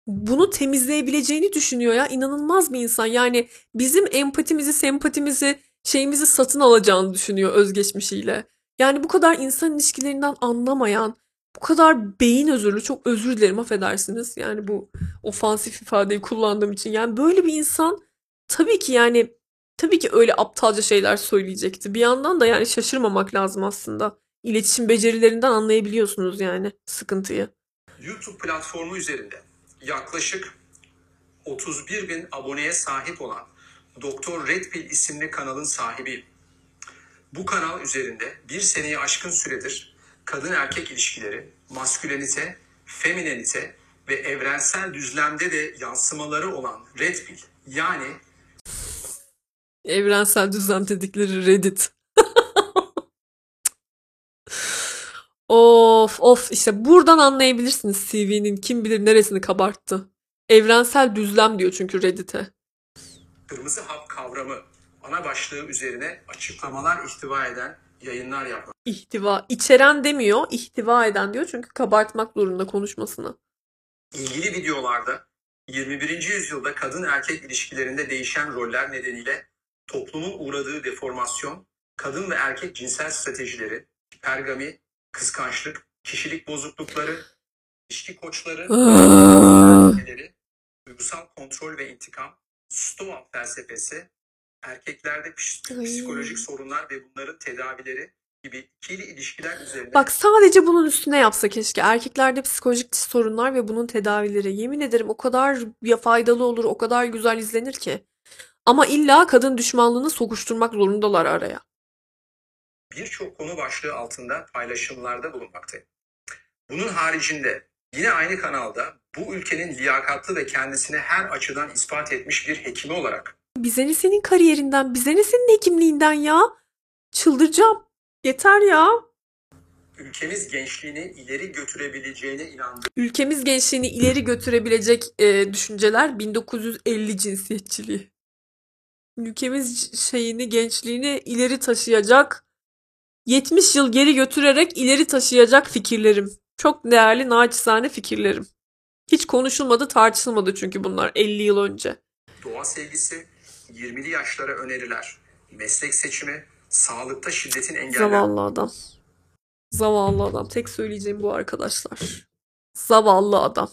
bunu temizleyebileceğini düşünüyor ya. İnanılmaz bir insan. Yani bizim empatimizi, sempatimizi, şeyimizi satın alacağını düşünüyor özgeçmişiyle. Yani bu kadar insan ilişkilerinden anlamayan, bu kadar beyin özürlü, çok özür dilerim affedersiniz. Yani bu ofansif ifadeyi kullandığım için. Yani böyle bir insan tabii ki yani tabii ki öyle aptalca şeyler söyleyecekti. Bir yandan da yani şaşırmamak lazım aslında. İletişim becerilerinden anlayabiliyorsunuz yani sıkıntıyı. YouTube platformu üzerinde yaklaşık otuz bir bin aboneye sahip olan Doktor Redpill isimli kanalın sahibi. Bu kanal üzerinde bir seneyi aşkın süredir kadın erkek ilişkileri, maskülenite, feminenite ve evrensel düzlemde de yansımaları olan Redpill, yani evrensel düzlem dedikleri Reddit. Of of, işte buradan anlayabilirsiniz C V'nin kim bilir neresini kabarttı. Evrensel düzlem diyor çünkü Reddit'e. Kırmızı hap kavramı ana başlığı üzerine açıklamalar ihtiva eden yayınlar yapmak. İhtiva, içeren demiyor, ihtiva eden diyor çünkü kabartmak zorunda konuşmasını. İlgili videolarda yirmi birinci yüzyılda kadın erkek ilişkilerinde değişen roller nedeniyle toplumun uğradığı deformasyon, kadın ve erkek cinsel stratejileri, hipergami, kıskançlık, kişilik bozuklukları, ilişki koçları, duygusal kontrol ve intikam, Stoa felsefesi, erkeklerde psikolojik sorunlar ve bunların tedavileri gibi ikili ilişkiler üzerine... Bak sadece bunun üstüne yapsa keşke. Erkeklerde psikolojik sorunlar ve bunun tedavileri. Yemin ederim o kadar ya faydalı olur, o kadar güzel izlenir ki. Ama illa kadın düşmanlığını sokuşturmak zorundalar araya. Birçok konu başlığı altında paylaşımlarda bulunmaktayım. Bunun haricinde yine aynı kanalda bu ülkenin liyakatlı ve kendisini her açıdan ispat etmiş bir hekimi olarak... Bize ne senin kariyerinden, bize ne senin hekimliğinden ya? Çıldıracağım. Yeter ya. Ülkemiz gençliğini ileri götürebileceğine inandım. Ülkemiz gençliğini ileri götürebilecek e, düşünceler bin dokuz yüz elli cinsiyetçiliği. Ülkemiz şeyini, gençliğini ileri taşıyacak, yetmiş yıl geri götürerek ileri taşıyacak fikirlerim. Çok değerli, naçizane fikirlerim. Hiç konuşulmadı, tartışılmadı çünkü bunlar elli yıl önce. Doğa sevgisi, yirmili yaşlara öneriler, meslek seçimi, sağlıkta şiddetin engellenmesi. Zavallı adam. Zavallı adam. Tek söyleyeceğim bu arkadaşlar. Zavallı adam.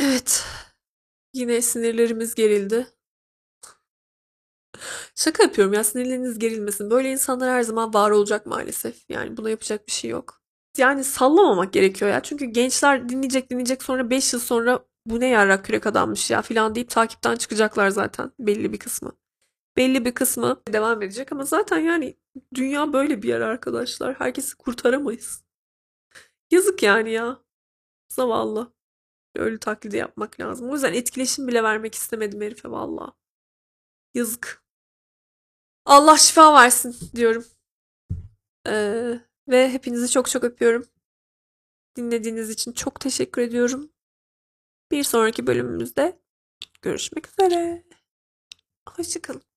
Evet. Yine sinirlerimiz gerildi. Şaka yapıyorum ya, sinirleriniz gerilmesin. Böyle insanlar her zaman var olacak maalesef. Yani buna yapacak bir şey yok. Yani sallamamak gerekiyor ya. Çünkü gençler dinleyecek dinleyecek sonra beş yıl sonra bu ne yarrak kürek adammış ya filan deyip takipten çıkacaklar zaten belli bir kısmı. Belli bir kısmı devam edecek ama zaten yani dünya böyle bir yer arkadaşlar. Herkesi kurtaramayız. Yazık yani ya. Zavallı. Öyle taklidi yapmak lazım. O yüzden etkileşim bile vermek istemedim herife valla. Yazık. Allah şifa versin diyorum. Ee, ve hepinizi çok çok öpüyorum. Dinlediğiniz için çok teşekkür ediyorum. Bir sonraki bölümümüzde görüşmek üzere. Hoşçakalın.